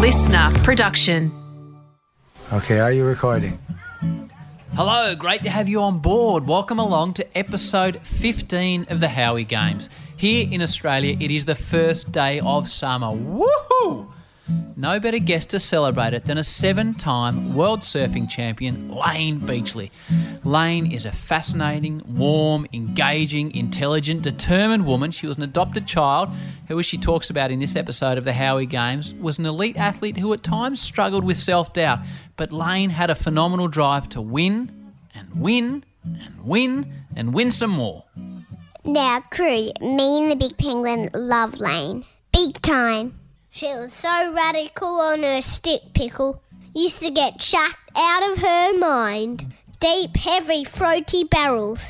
listener production. Okay, are you recording? Hello, great to have you on board. Welcome along to episode 15 of the Howie Games. Here in Australia, it is the first day of summer. Woohoo! No better guest to celebrate it than a seven-time world surfing champion, Layne Beachley. Layne is a fascinating, warm, engaging, intelligent, determined woman. She was an adopted child who, as she talks about in this episode of the Howie Games, was an elite athlete who at times struggled with self-doubt. But Layne had a phenomenal drive to win and win and win and win some more. Now, crew, me and the Big Penguin love Layne. Big time. She was so radical on her stick pickle. Used to get chucked out of her mind. Deep, heavy, throaty barrels.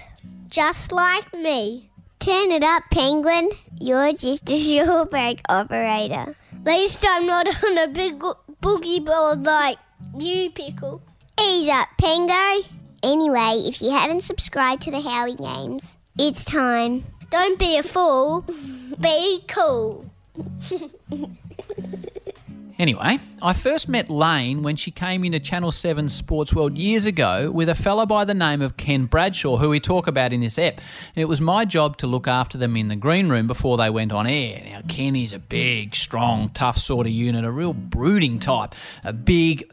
Just like me. Turn it up, Penguin. You're just a shore break operator. At least I'm not on a big boogie board like you, Pickle. Ease up, Pengo. Anyway, if you haven't subscribed to the Howie Games, it's time. Don't be a fool. Be cool. Anyway, I first met Layne when she came into Channel 7 Sports World years ago with a fella by the name of Ken Bradshaw, who we talk about in this ep. It was my job to look after them in the green room before they went on air. Now, Ken is a big, strong, tough sort of unit, a real brooding type, a big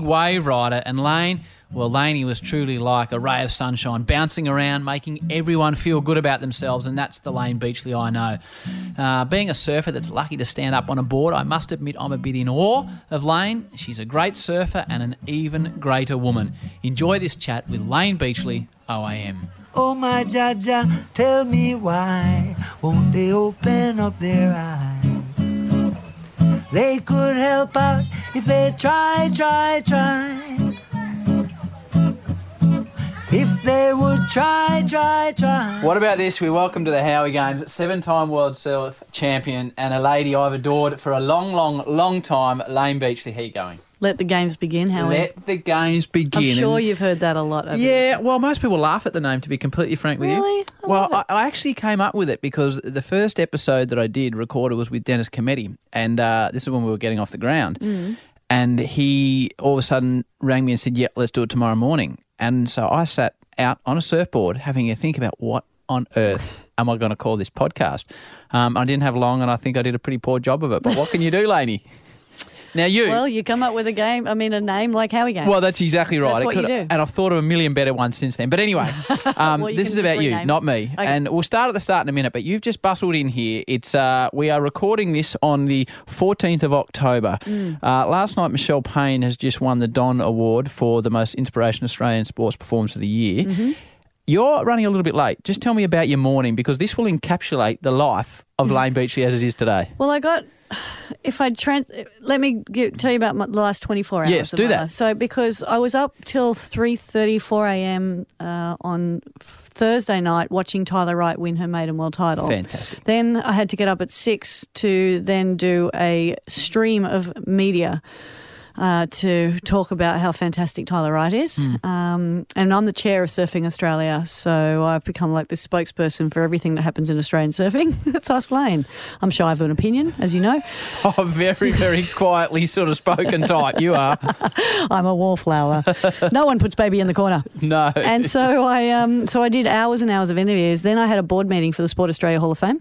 wave rider. And Layne, well, Layne was truly like a ray of sunshine, bouncing around, making everyone feel good about themselves, and that's the Layne Beachley I know. Being a surfer that's lucky to stand up on a board, I must admit I'm a bit in awe of Layne. She's a great surfer and an even greater woman. Enjoy this chat with Layne Beachley, OAM. Oh, my Jaja, tell me why won't they open up their eyes? They could help out if they try. If they would try. What about this? We welcome to the Howie Games, seven-time world surf champion and a lady I've adored for a long time, Layne Beachley. How are you going? Let the games begin, Howie. Let the games begin. I'm sure you've heard that a lot. Yeah, well, most people laugh at the name, to be completely frank with you. Really? Well, I actually came up with it because the first episode that I did recorded was with Dennis Cometti, and this is when we were getting off the ground. Mm. And he all of a sudden rang me and said, yeah, let's do it tomorrow morning. And so I sat out on a surfboard having a think about what on earth am I going to call this podcast. I didn't have long, and I think I did a pretty poor job of it. But what can you do, Lainey? Now you. Well, you come up with a name like Howie Games. Well, that's exactly right. That's what you do. And I've thought of a million better ones since then. But anyway, well, this is about you, not me. Okay. And we'll start at the start in a minute, but you've just bustled in here. It's we are recording this on the 14th of October. Mm. Last night, Michelle Payne has just won the Don Award for the most inspirational Australian sports performance of the year. Mm-hmm. You're running a little bit late. Just tell me about your morning, because this will encapsulate the life of Layne Beachley as it is today. Well, let me tell you about the last 24 hours. Yes, do that. Life. So because I was up till 3:30, 4 a.m. On Thursday night watching Tyler Wright win her maiden world title. Fantastic. Then I had to get up at 6 to then do a stream of media. To talk about how fantastic Tyler Wright is. Mm. And I'm the chair of Surfing Australia, so I've become like this spokesperson for everything that happens in Australian surfing. Let's ask Layne. I'm sure I have an opinion, as you know. Oh, very, very quietly sort of spoken type, you are. I'm a wallflower. No one puts baby in the corner. No. And so I did hours and hours of interviews. Then I had a board meeting for the Sport Australia Hall of Fame.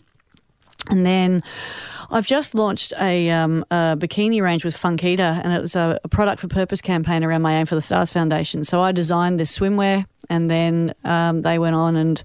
And then I've just launched a bikini range with Funkita, and it was a product for purpose campaign around my Aim for the Stars Foundation. So I designed this swimwear, and then they went on and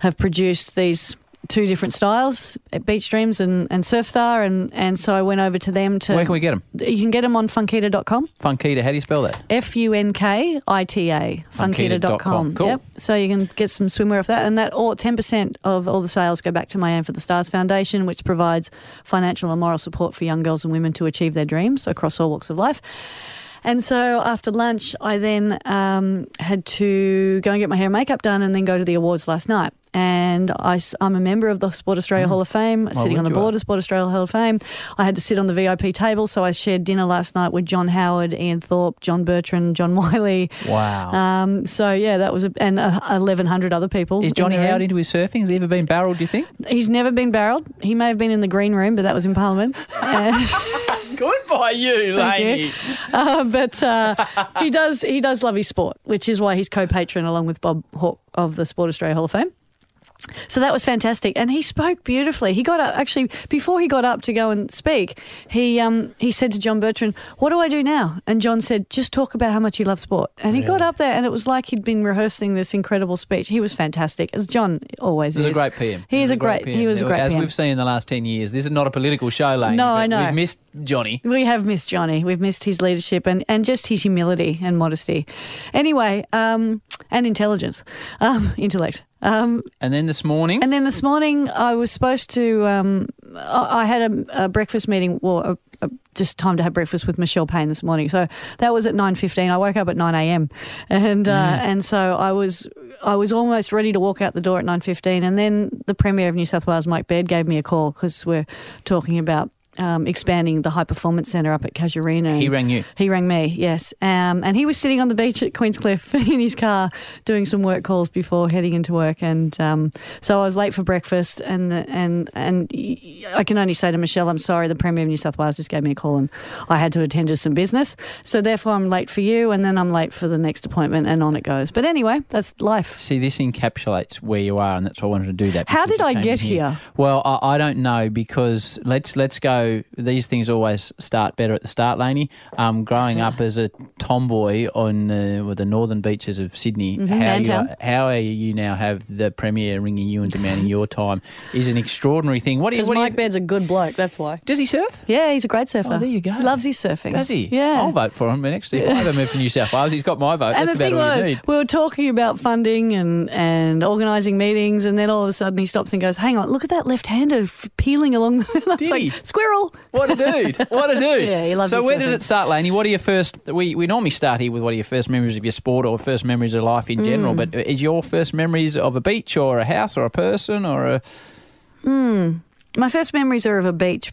have produced these two different styles, Beach Dreams and Surfstar, and so I went over to them to... Where can we get them? You can get them on Funkita.com. Funkita, how do you spell that? F-U-N-K-I-T-A, Funkita.com. Cool. Yep. So you can get some swimwear off that, and that 10% of all the sales go back to my Aim for the Stars Foundation, which provides financial and moral support for young girls and women to achieve their dreams across all walks of life. And so after lunch, I then had to go and get my hair and makeup done and then go to the awards last night. And I'm a member of the Sport Australia Hall of Fame, sitting on the board of Sport Australia Hall of Fame. I had to sit on the VIP table, so I shared dinner last night with John Howard, Ian Thorpe, John Bertrand, John Wiley. Wow. So, yeah, that was – and 1,100 other people. Is Johnny Howard into his surfing? Has he ever been barreled, do you think? He's never been barreled. He may have been in the green room, but that was in Parliament. good by you, Layne. But he does love his sport, which is why he's co-patron along with Bob Hawke of the Sport Australia Hall of Fame. So that was fantastic, and he spoke beautifully. He got up, actually, before he got up to go and speak, he said to John Bertrand, "What do I do now?" And John said, "Just talk about how much you love sport." And he got up there, and it was like he'd been rehearsing this incredible speech. He was fantastic, as John always is. He was a great PM. He was a great PM. As we've seen in the last 10 years, this is not a political show, Layne. No, I know. We've missed Johnny. We have missed Johnny. We've missed his leadership and just his humility and modesty. Anyway, and intelligence, intellect. And then this morning I was supposed to I had a breakfast meeting, well, just time to have breakfast with Michelle Payne this morning. So that was at 9:15. I woke up at 9 a.m. and so I was almost ready to walk out the door at 9:15, and then the Premier of New South Wales, Mike Baird, gave me a call because we're talking about expanding the High Performance Centre up at Casuarina. He rang you? He rang me, yes. And he was sitting on the beach at Queenscliff in his car doing some work calls before heading into work. And so I was late for breakfast, and I can only say to Michelle, I'm sorry, the Premier of New South Wales just gave me a call and I had to attend to some business. So therefore I'm late for you, and then I'm late for the next appointment, and on it goes. But anyway, that's life. See, this encapsulates where you are, and that's why I wanted to do that. How did I get here? Well, I don't know, because let's go. These things always start better at the start, Layne. Growing up as a tomboy on the northern beaches of Sydney, how you now have the Premier ringing you and demanding your time is an extraordinary thing. Because Mike Baird's a good bloke, that's why. Does he surf? Yeah, he's a great surfer. Oh, there you go. Loves his surfing. Does he? Yeah. I'll vote for him next year. If I ever move to New South Wales, he's got my vote. And that's the thing about all you need. We were talking about funding and organising meetings, and then all of a sudden he stops and goes, "Hang on, look at that left-hander peeling along the..." Did he? Squirrel. What a dude. Yeah, he loves it. So where did it start, Layne? What are your first... We normally start here with what are your first memories of your sport or first memories of life in general, but is your first memories of a beach or a house or a person or a... My first memories are of a beach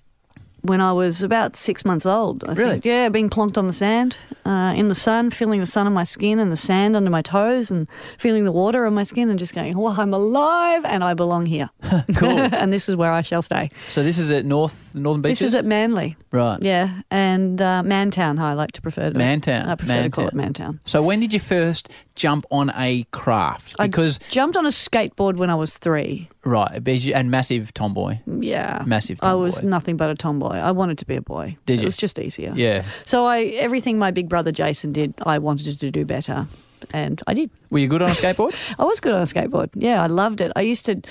when I was about 6 months old, I think. Yeah, being plonked on the sand, in the sun, feeling the sun on my skin and the sand under my toes and feeling the water on my skin and just going, "Oh, I'm alive and I belong here." Cool. And this is where I shall stay. So this is at Northern Beaches? This is at Manly. Right. Yeah, and Mantown, I like to prefer to... Mantown. I prefer to call it Mantown. So when did you first jump on a craft? Because I jumped on a skateboard when I was 3. Right, and massive tomboy. Yeah. Massive tomboy. I was nothing but a tomboy. I wanted to be a boy. Did you? It was just easier. Yeah. So everything my big brother Jason did, I wanted to do better, and I did. Were you good on a skateboard? I was good on a skateboard, yeah. I loved it. I used to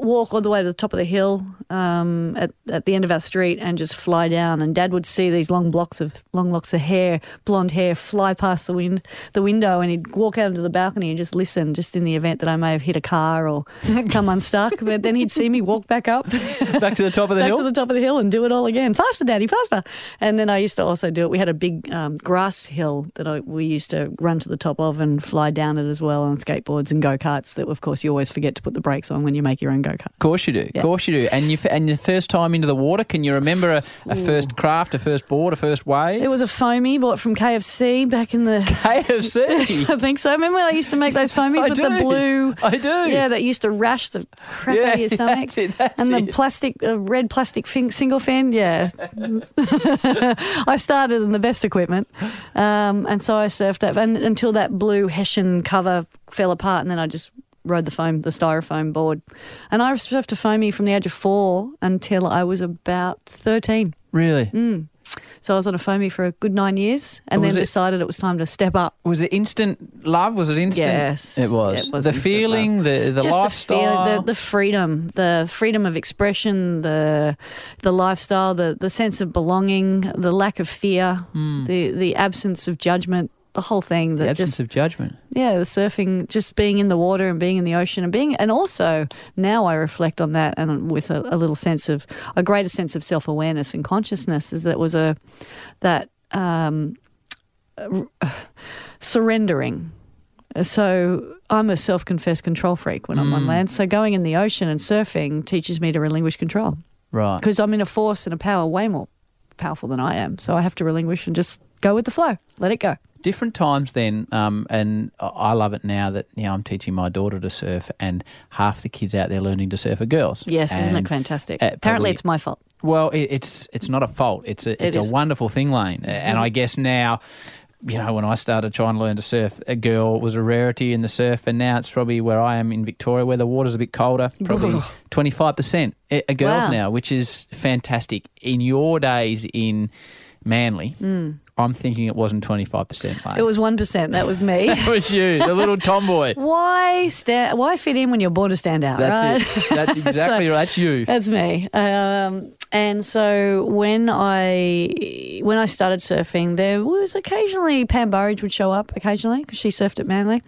walk all the way to the top of the hill at the end of our street and just fly down, and Dad would see these long locks of hair, blonde hair, fly past the window, and he'd walk out into the balcony and just listen, just in the event that I may have hit a car or come unstuck. But then he'd see me walk back up. Back to the top of the hill? Back to the top of the hill and do it all again. Faster, Daddy, faster. And then I used to also do it. We had a big grass hill that we used to run to the top of and fly down it as well on skateboards and go-karts that, of course, you always forget to put the brakes on when you make your own go-karts. Of course you do. Yeah. Of course you do. And your first time into the water, can you remember a first craft, a first board, a first wave? It was a foamy, bought from KFC back in the... KFC? I think so. Remember I used to make those foamies with the blue... I do. Yeah, that used to rash the crap out of your stomach. That's it. The plastic, red plastic single fin, yeah. I started in the best equipment. And so I surfed that until that blue Hessian cover fell apart, and then I just rode the styrofoam board. And I surfed a foamy from the age of 4 until I was about 13. Really? Mm. So I was on a foamy for a good 9 years, and then decided it was time to step up. Was it instant love? Was it instant? Yes. It was. It was the feeling, love. the just lifestyle. The freedom, the freedom of expression, the lifestyle, the sense of belonging, the lack of fear, the absence of judgment. The whole thing. The absence of judgment. Yeah, the surfing, just being in the water and being in the ocean and also now I reflect on that, and with a little sense of, a greater sense of self-awareness and consciousness, is that was surrendering. So I'm a self-confessed control freak when I'm on land. So going in the ocean and surfing teaches me to relinquish control. Right. Because I'm in a force and a power way more powerful than I am. So I have to relinquish and just go with the flow, let it go. Different times then, and I love it now that I'm teaching my daughter to surf, and half the kids out there learning to surf are girls. Yes, isn't it fantastic? Apparently it's my fault. Well, it's not a fault. It's a wonderful thing, Layne. And I guess now, you know, when I started trying to learn to surf, a girl was a rarity in the surf, and now it's probably where I am in Victoria, where the water's a bit colder, probably 25% are girls now, which is fantastic. In your days in Manly, I'm thinking it wasn't 25%. Layne. It was 1%. That was me. That was you, the little tomboy. Why fit in when you're born to stand out, right? That's it. That's exactly right. That's you. That's me. And so when I started surfing, there was occasionally Pam Burridge would show up occasionally because she surfed at Manly.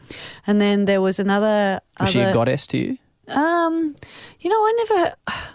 And then there was another... Was she a goddess to you? You know,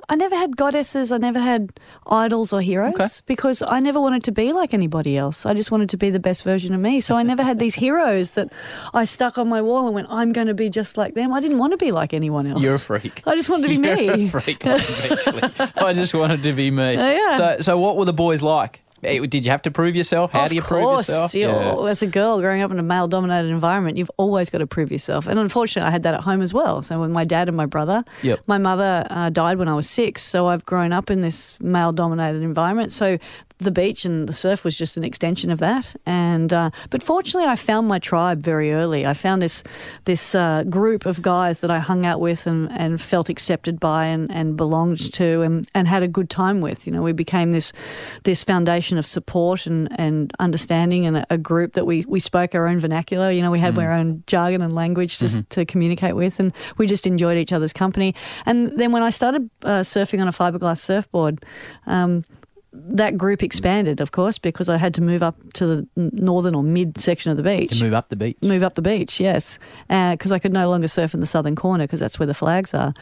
I never had goddesses. I never had idols or heroes because I never wanted to be like anybody else. I just wanted to be the best version of me. So I never had these heroes that I stuck on my wall and went, I'm going to be just like them. I didn't want to be like anyone else. You're a freak. I just wanted to be me. You're a freak, eventually. I just wanted to be me. Yeah. So what were the boys like? Did you have to prove yourself? How do you prove yourself? Yeah. As a girl growing up in a male-dominated environment, you've always got to prove yourself. And unfortunately, I had that at home as well. So with my dad and my brother, my mother died when I was 6, so I've grown up in this male-dominated environment. So the beach and the surf was just an extension of that. And but fortunately, I found my tribe very early. I found this group of guys that I hung out with and felt accepted by and belonged to and had a good time with. You know, we became this foundation of support and understanding and a group that we spoke our own vernacular. You know, we had our own jargon and language to communicate with, and we just enjoyed each other's company. And then when I started surfing on a fiberglass surfboard, that group expanded, of course, because I had to move up to the northern or mid section of the beach. To move up the beach. Move up the beach, yes, because I could no longer surf in the southern corner because that's where the flags are.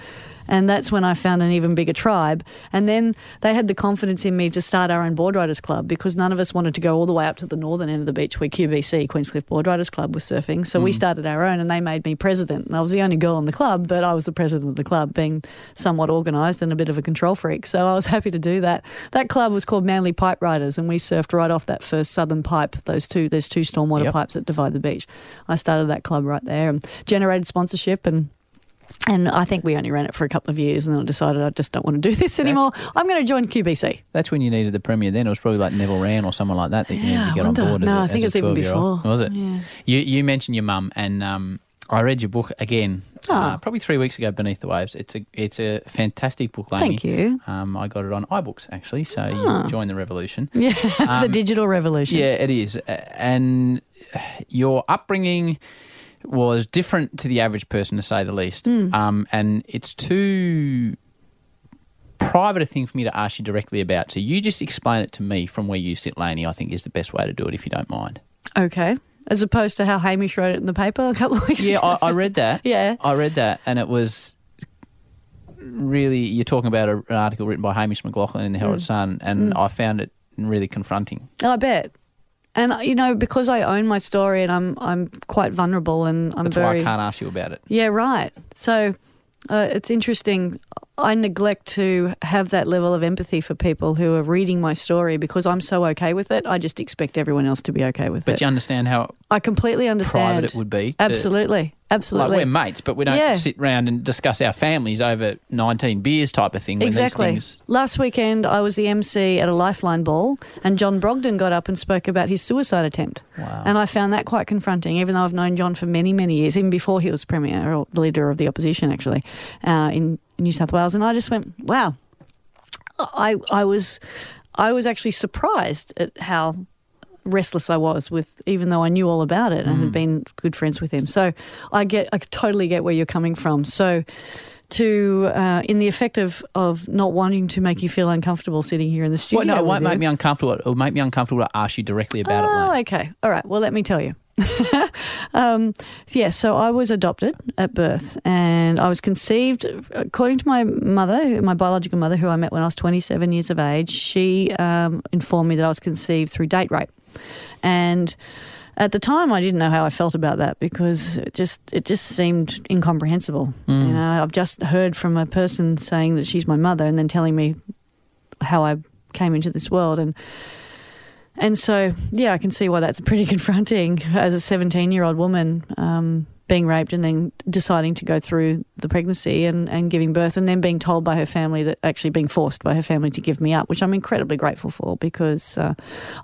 And that's when I found an even bigger tribe. And then they had the confidence in me to start our own Boardriders Club because none of us wanted to go all the way up to the northern end of the beach where QBC, Queenscliff Boardriders Club, was surfing. So we started our own and they made me president. And I was the only girl in the club, but I was the president of the club, being somewhat organised and a bit of a control freak. So I was happy to do that. That club was called Manly Pipe Riders, and we surfed right off that first southern pipe. There's two stormwater pipes that divide the beach. I started that club right there and generated sponsorship And I think we only ran it for a couple of years, and then I decided I just don't want to do this anymore. I'm going to join QBC. That's when you needed the premier then. It was probably like Neville Rann or someone like that you needed to get on board. No, I think it was even before. Was it? Yeah. You mentioned your mum, and I read your book again probably 3 weeks ago, Beneath the Waves. It's a fantastic book, Layne. Thank you. I got it on iBooks, actually, so you joined the revolution. Yeah, the digital revolution. Yeah, it is. And your upbringing was different to the average person, to say the least. And it's too private a thing for me to ask you directly about. So you just explain it to me from where you sit, Layne, I think is the best way to do it, if you don't mind. Okay. As opposed to how Hamish wrote it in the paper a couple of weeks ago. Yeah, I read that. I read that, and it was really, you're talking about an article written by Hamish McLachlan in the Herald Sun, and I found it really confronting. Oh, I bet. And, you know, because I own my story and I'm quite vulnerable and I'm That's why I can't ask you about it. Yeah, right. So it's interesting. I neglect to have that level of empathy for people who are reading my story because I'm so okay with it. I just expect everyone else to be okay with it. But you understand how I completely understand private it would be. Absolutely. Absolutely. Like, we're mates, but we don't sit round and discuss our families over 19 beers type of thing. Exactly. Last weekend, I was the MC at a Lifeline ball, and John Brogdon got up and spoke about his suicide attempt. Wow. And I found that quite confronting, even though I've known John for many, many years, even before he was Premier or leader of the opposition, actually, in New South Wales. And I just went, wow. I was actually surprised at how restless I was with, even though I knew all about it and had been good friends with him. So I totally get where you're coming from. So to in the effect of not wanting to make you feel uncomfortable sitting here in the studio. Well, no, it won't make me uncomfortable. It'll make me uncomfortable to ask you directly about it. Oh, okay. All right. Well, let me tell you. So I was adopted at birth, and I was conceived, according to my mother, my biological mother, who I met when I was 27 years of age. She informed me that I was conceived through date rape. And at the time, I didn't know how I felt about that because it just seemed incomprehensible. You know, I've just heard from a person saying that she's my mother and then telling me how I came into this world. And so, I can see why that's pretty confronting as a 17-year-old woman being raped and then deciding to go through the pregnancy and giving birth and then being told by her family that actually being forced by her family to give me up, which I'm incredibly grateful for because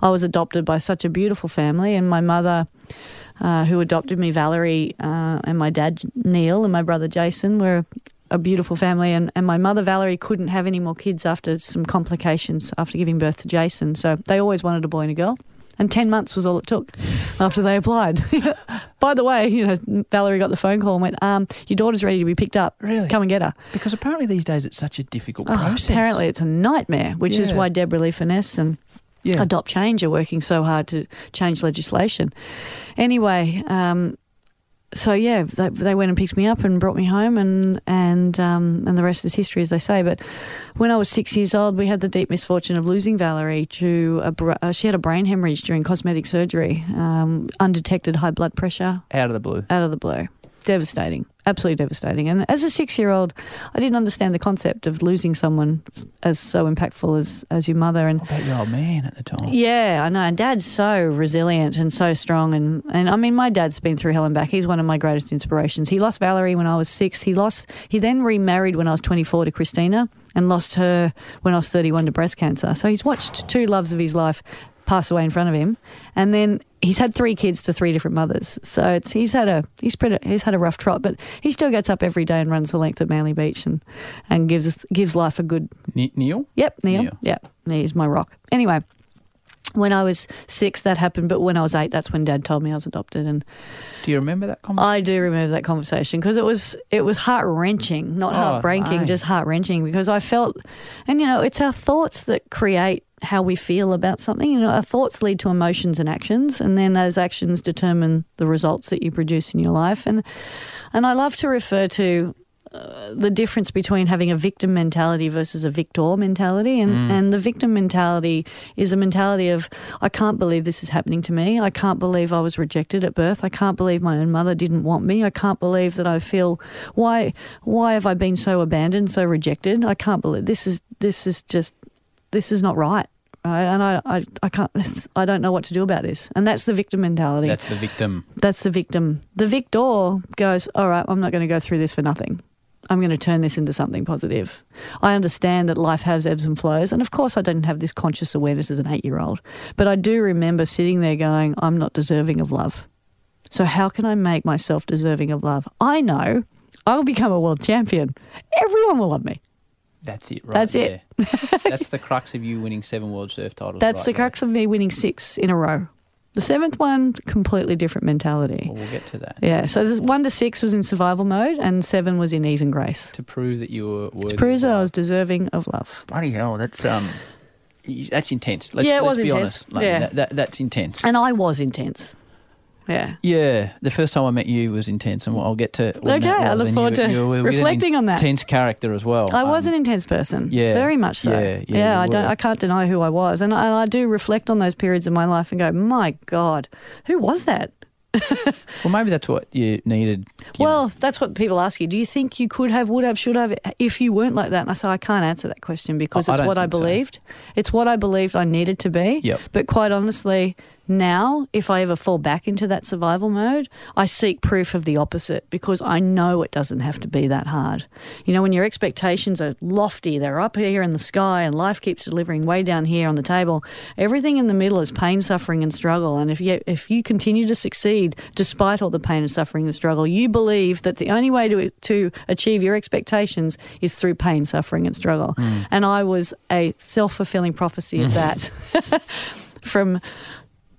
I was adopted by such a beautiful family, and my mother who adopted me, Valerie, and my dad, Neil, and my brother, Jason, were a beautiful family, and my mother, Valerie, couldn't have any more kids after some complications after giving birth to Jason. So they always wanted a boy and a girl. And 10 months was all it took after they applied. By the way, you know, Valerie got the phone call and went, your daughter's ready to be picked up. Really? Come and get her. Because apparently these days it's such a difficult process. Apparently it's a nightmare, which is why Deborah Lee Finesse and Adopt Change are working so hard to change legislation. Anyway, so, yeah, they went and picked me up and brought me home, and the rest is history, as they say. But when I was 6 years old, we had the deep misfortune of losing Valerie to she had a brain hemorrhage during cosmetic surgery, undetected high blood pressure. Out of the blue. Out of the blue. Devastating. Absolutely devastating. And as a 6-year-old, I didn't understand the concept of losing someone as so impactful as your mother. And I bet your old man at the time. Yeah, I know. And Dad's so resilient and so strong. And I mean, my dad's been through hell and back. He's one of my greatest inspirations. He lost Valerie when I was 6. He then remarried when I was 24 to Christina and lost her when I was 31 to breast cancer. So he's watched two loves of his life pass away in front of him, and then he's had 3 kids to 3 different mothers. So he's had a rough trot, but he still gets up every day and runs the length of Manly Beach and gives life a good Neil. Yep, Neil. Yep, he's my rock. Anyway, when I was 6, that happened, but when I was 8, that's when Dad told me I was adopted. And do you remember that conversation? I do remember that conversation because it was heart-wrenching, not heart-breaking, just heart-wrenching, because I felt, and, you know, it's our thoughts that create how we feel about something. You know, our thoughts lead to emotions and actions, and then those actions determine the results that you produce in your life. And I love to refer to the difference between having a victim mentality versus a victor mentality. And the victim mentality is a mentality of, I can't believe this is happening to me. I can't believe I was rejected at birth. I can't believe my own mother didn't want me. I can't believe that I feel, why have I been so abandoned, so rejected? I can't believe this is not right. And I can't. I don't know what to do about this. And that's the victim mentality. That's the victim. That's the victim. The victor goes, all right, I'm not going to go through this for nothing. I'm going to turn this into something positive. I understand that life has ebbs and flows. And, of course, I didn't have this conscious awareness as an 8-year-old. But I do remember sitting there going, I'm not deserving of love. So how can I make myself deserving of love? I know I'll become a world champion. Everyone will love me. That's it, right? That's it. That's the crux of you winning 7 world surf titles. That's right, the crux of me winning 6 in a row. The 7th one, completely different mentality. Well, we'll get to that. Yeah, so 1 to 6 was in survival mode and 7 was in ease and grace. To prove that you were worthy. To prove that I was deserving of love. Bloody hell, that's intense. Let's be honest. Like, yeah. That's intense. And I was intense. Yeah. Yeah. The first time I met you was intense, and I'll get to. Okay, I look forward to reflecting on that. Intense character as well. I was an intense person. Yeah. Very much so. Yeah. I can't deny who I was, and I do reflect on those periods of my life and go, my God, who was that? Well, maybe that's what you needed. That's what people ask you. Do you think you could have, would have, should have, if you weren't like that? And I say, I can't answer that question because it's what I believed. So. It's what I believed I needed to be. Yep. But quite honestly, now, if I ever fall back into that survival mode, I seek proof of the opposite because I know it doesn't have to be that hard. You know, when your expectations are lofty, they're up here in the sky and life keeps delivering way down here on the table, everything in the middle is pain, suffering and struggle. And if you continue to succeed despite all the pain and suffering and struggle, you believe that the only way to achieve your expectations is through pain, suffering and struggle. Mm. And I was a self-fulfilling prophecy of that from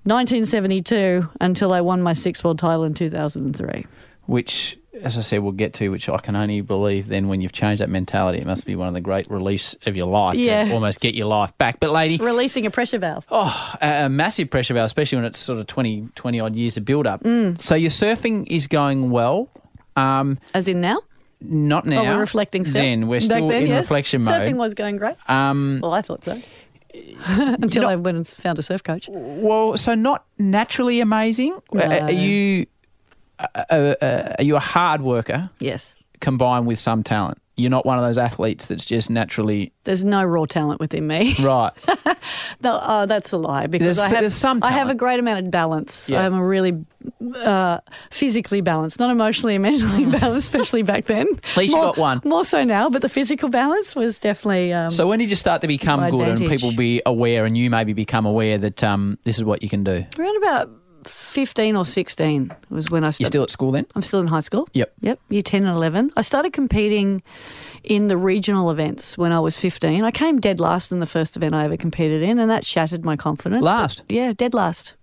1972 until I won my 6th world title in 2003. Which, as I said, we'll get to, which I can only believe then when you've changed that mentality. It must be one of the great release of your life to almost get your life back. But, lady... It's releasing a pressure valve. Oh, a massive pressure valve, especially when it's sort of 20-odd years of build-up. Mm. So your surfing is going well. As in now? Not now. Oh, we're reflecting still. Then. We're still in reflection mode. Surfing was going great. I thought so. Until I went and found a surf coach. Well, so not naturally amazing. No. Are you a hard worker? Yes. Combined with some talent? you're not one of those athletes that's just naturally... There's no raw talent within me. Right. No, oh, that's a lie, because I have a great amount of balance. Yeah. I'm a really physically balanced, not emotionally and mentally balanced, especially back then. At least you got one. More so now, but the physical balance was definitely... So when did you start to become good and people be aware, and you maybe become aware that this is what you can do? Around about 15 or 16 was when I started. You're still at school then? I'm still in high school. Yep. Year 10 and 11. I started competing in the regional events when I was 15. I came dead last in the first event I ever competed in, and that shattered my confidence. Last? But yeah, dead last.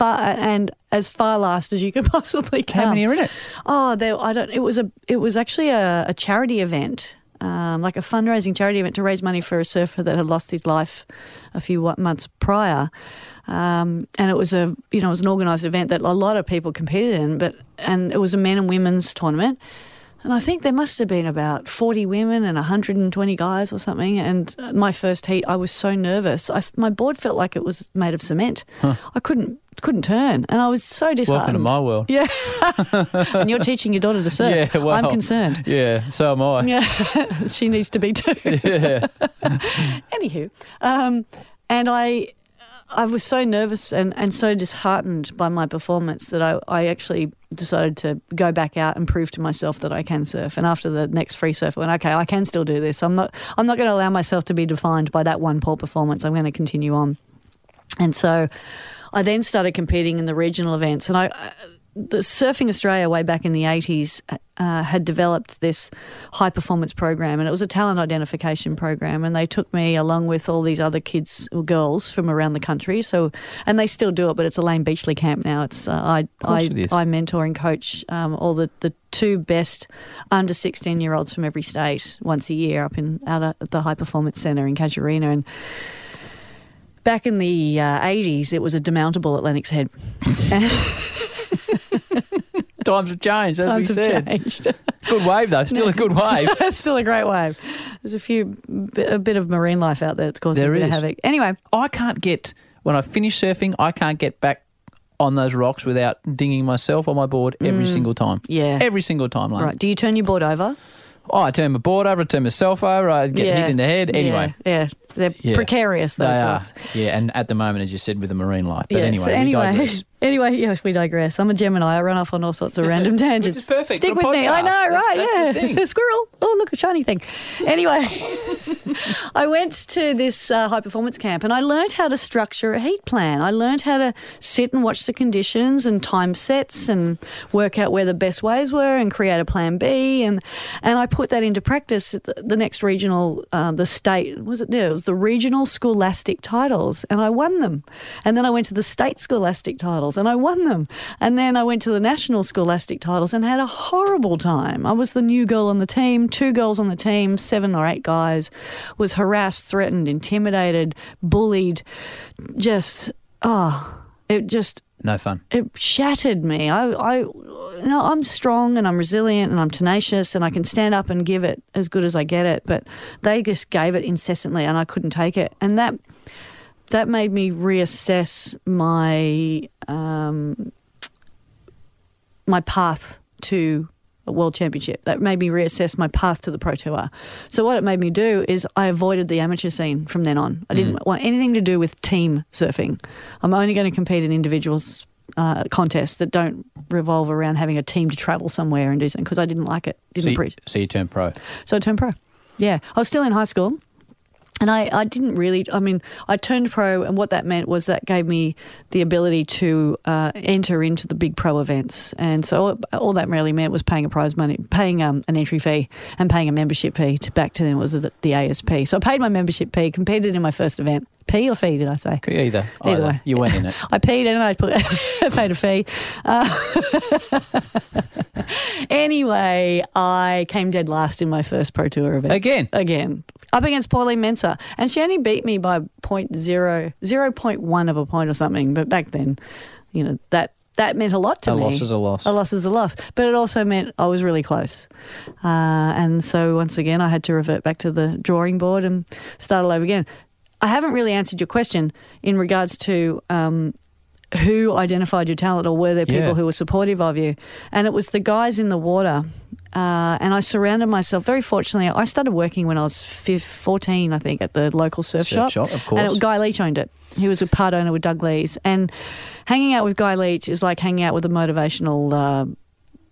And as far last as you could possibly come. How many are in it? Oh, it was actually a charity event. Like a fundraising charity event to raise money for a surfer that had lost his life a few months prior, and it was it was an organised event that a lot of people competed in, and it was a men and women's tournament, and I think there must have been about 40 women and 120 guys or something. And my first heat, I was so nervous, my board felt like it was made of cement. Huh. I couldn't turn, and I was so disheartened. Welcome to my world. Yeah. And you're teaching your daughter to surf. Yeah, well, I'm concerned. Yeah, so am I. Yeah, she needs to be too. Yeah. Anywho, and I was so nervous and so disheartened by my performance that I actually decided to go back out and prove to myself that I can surf. And after the next free surf, I went, okay, I can still do this. I'm not going to allow myself to be defined by that one poor performance. I'm going to continue on. And so I then started competing in the regional events, and the Surfing Australia way back in the 80s had developed this high-performance program, and it was a talent identification program, and they took me along with all these other kids or girls from around the country. So, and they still do it, but it's a Layne Beachley camp now. It's I mentor and coach all the two best under 16-year-olds from every state once a year out at the High Performance Centre in Casuarina, and back in the 80s, it was a demountable at Lennox Head. Times have changed, as Times we said. Times have changed. Good wave, though. Still a good wave. Still a great wave. There's a bit of marine life out there that's causing a bit of havoc. Anyway. When I finish surfing, I can't get back on those rocks without dinging myself on my board every single time. Yeah. Every single time. Right. Do you turn your board over? Oh, I turn my board over, I turn myself over, I get hit in the head. Anyway. Yeah. They're precarious, those rocks. Yeah, and at the moment, as you said, with the marine life. But anyway, we digress. Anyway, yes, we digress. I'm a Gemini. I run off on all sorts of random tangents. Which is perfect. Stick with me. I know, right? That's the squirrel. Oh, look, a shiny thing. Anyway, I went to this high-performance camp, and I learned how to structure a heat plan. I learned how to sit and watch the conditions and time sets and work out where the best waves were and create a plan B. And I put that into practice at the next regional, the state, the regional scholastic titles, and I won them. And then I went to the state scholastic titles, and I won them. And then I went to the national scholastic titles and had a horrible time. I was the new girl on the team, 2 girls on the team, 7 or 8 guys, was harassed, threatened, intimidated, bullied, no fun. It shattered me. I'm strong and I'm resilient and I'm tenacious and I can stand up and give it as good as I get it. But they just gave it incessantly and I couldn't take it. And that made me reassess my my path to a world championship. That made me reassess my path to the Pro Tour. So what it made me do is I avoided the amateur scene from then on. I didn't want anything to do with team surfing. I'm only going to compete in individuals contests that don't revolve around having a team to travel somewhere and do something, because I didn't like it. So you turned pro? So I turned pro, yeah. I was still in high school. And I turned pro, and what that meant was that gave me the ability to enter into the big pro events. And so all that really meant was paying a prize money, paying an entry fee and paying a membership fee. Back to then was the ASP. So I paid my membership fee, competed in my first event. P or fee, did I say? Either way. You went in it. I peed and I paid a fee. Anyway, I came dead last in my first Pro Tour event. Again. Up against Pauline Mensah. And she only beat me by 0.1 of a point or something. But back then, that meant a lot to me. A loss is a loss. A loss is a loss. But it also meant I was really close. And so once again, I had to revert back to the drawing board and start all over again. I haven't really answered your question in regards to who identified your talent, or were there people who were supportive of you. And it was the guys in the water And I surrounded myself, very fortunately, I started working when I was 14, I think, at the local surf shop. Of course. And Guy Leach owned it. He was a part owner with Doug Lees. And hanging out with Guy Leach is like hanging out with a motivational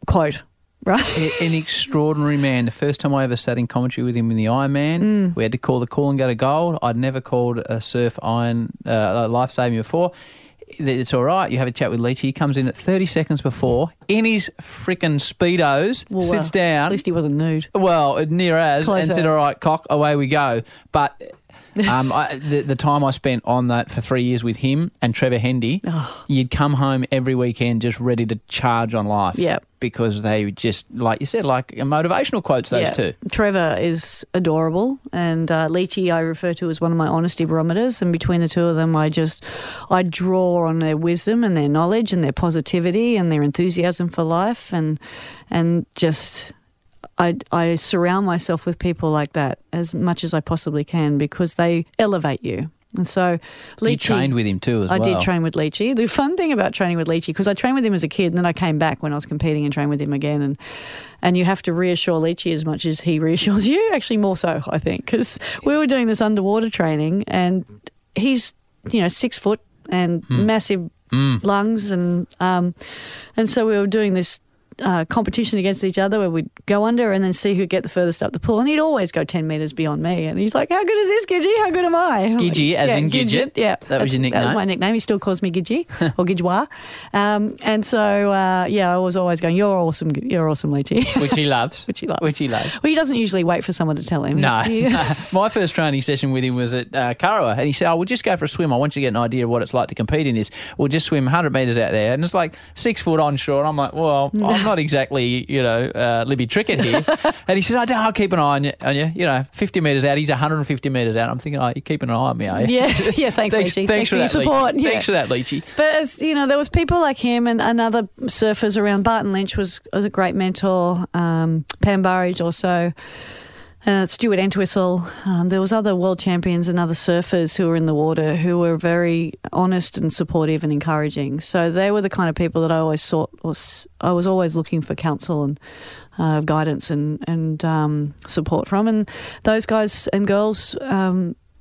quote. Right. An extraordinary man. The first time I ever sat in commentary with him in the Ironman, we had to call the call and go to gold. I'd never called a surf iron life-saving before. It's all right. You have a chat with Leach. He comes in at 30 seconds before, in his frickin' Speedos, sits down. At least he wasn't nude. Well, near as, closer. And said, all right, cock, away we go. But the time I spent on that for 3 years with him and Trevor Hendy, you'd come home every weekend just ready to charge on life. Yeah. Because they just, like you said, like motivational quotes, those two. Trevor is adorable, and Leachy I refer to as one of my honesty barometers, and between the two of them I draw on their wisdom and their knowledge and their positivity and their enthusiasm for life, and just I surround myself with people like that as much as I possibly can because they elevate you. And so Leachy, you trained with him too as well. I did train with Leachy. The fun thing about training with Leachy, because I trained with him as a kid and then I came back when I was competing and trained with him again, and you have to reassure Leachy as much as he reassures you, actually more so I think, because we were doing this underwater training and he's, 6 foot and massive lungs, and so we were doing this competition against each other where we'd go under and then see who'd get the furthest up the pool, and he'd always go 10 metres beyond me, and he's like, how good is this, Gidgy? How good am I? Gidgy, like, as in Gidget? Yeah. That was your nickname? That was my nickname. He still calls me Gidgy or Gidgwa. And so, I was always going, you're awesome, Leachy. Which he loves. Well, he doesn't usually wait for someone to tell him. No. My first training session with him was at Carawa, and he said, we'll just go for a swim. I want you to get an idea of what it's like to compete in this. We'll just swim 100 metres out there, and it's like 6 foot onshore, and I'm like, well, I'm not exactly, Libby Trickett here. And he says, I'll keep an eye on you. 50 metres out, he's 150 metres out. I'm thinking, you're keeping an eye on me, are you? Yeah, thanks, Leachy. Thanks for your support. Yeah. Thanks for that, Leachy. But, there was people like him and other surfers around. Barton Lynch was a great mentor. Pam Burridge also. Stuart Entwistle. There was other world champions and other surfers who were in the water who were very honest and supportive and encouraging. So they were the kind of people that I always sought. I was always looking for counsel and guidance and support from. And those guys and girls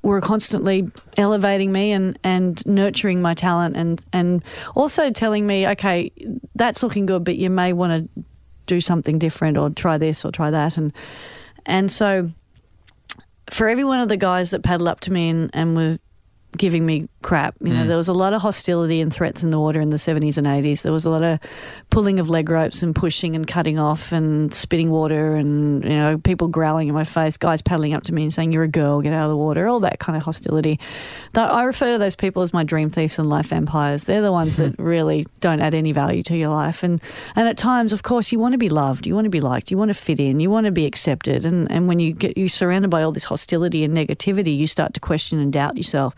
were constantly elevating me and nurturing my talent and also telling me, okay, that's looking good, but you may want to do something different or try this or try that. And so for every one of the guys that paddled up to me and were giving me crap, there was a lot of hostility and threats in the water in the 70s and 80s. There was a lot of pulling of leg ropes and pushing and cutting off and spitting water and, people growling in my face, guys paddling up to me and saying, you're a girl, get out of the water, all that kind of hostility. I refer to those people as my dream thieves and life vampires. They're the ones that really don't add any value to your life. And at times, of course, you want to be loved, you want to be liked, you want to fit in, you want to be accepted. And when you're surrounded by all this hostility and negativity, you start to question and doubt yourself.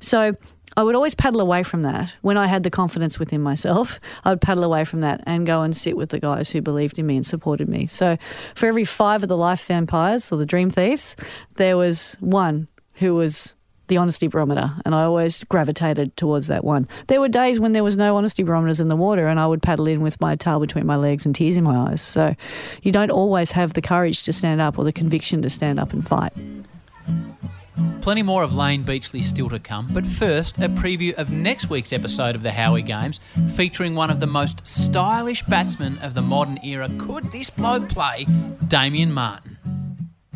So I would always paddle away from that. When I had the confidence within myself, I would paddle away from that and go and sit with the guys who believed in me and supported me. So for every 5 of the life vampires or the dream thieves, there was one who was the honesty barometer, and I always gravitated towards that one. There were days when there was no honesty barometers in the water and I would paddle in with my tail between my legs and tears in my eyes. So you don't always have the courage to stand up or the conviction to stand up and fight. Plenty more of Layne Beachley still to come, but first, a preview of next week's episode of the Howie Games, featuring one of the most stylish batsmen of the modern era. Could this bloke play? Damien Martin.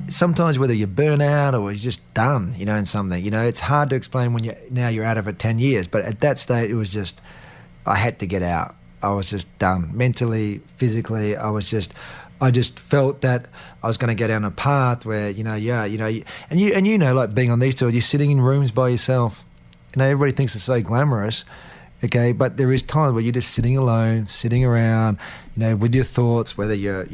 Sometimes whether you burn out or you're just done, in something, it's hard to explain when you're out of it 10 years, but at that stage it was just, I had to get out. I was just done. Mentally, physically, I just felt that I was going to go down a path where, like being on these tours, you're sitting in rooms by yourself. Everybody thinks it's so glamorous, okay, but there is times where you're just sitting alone, sitting around, with your thoughts, whether you're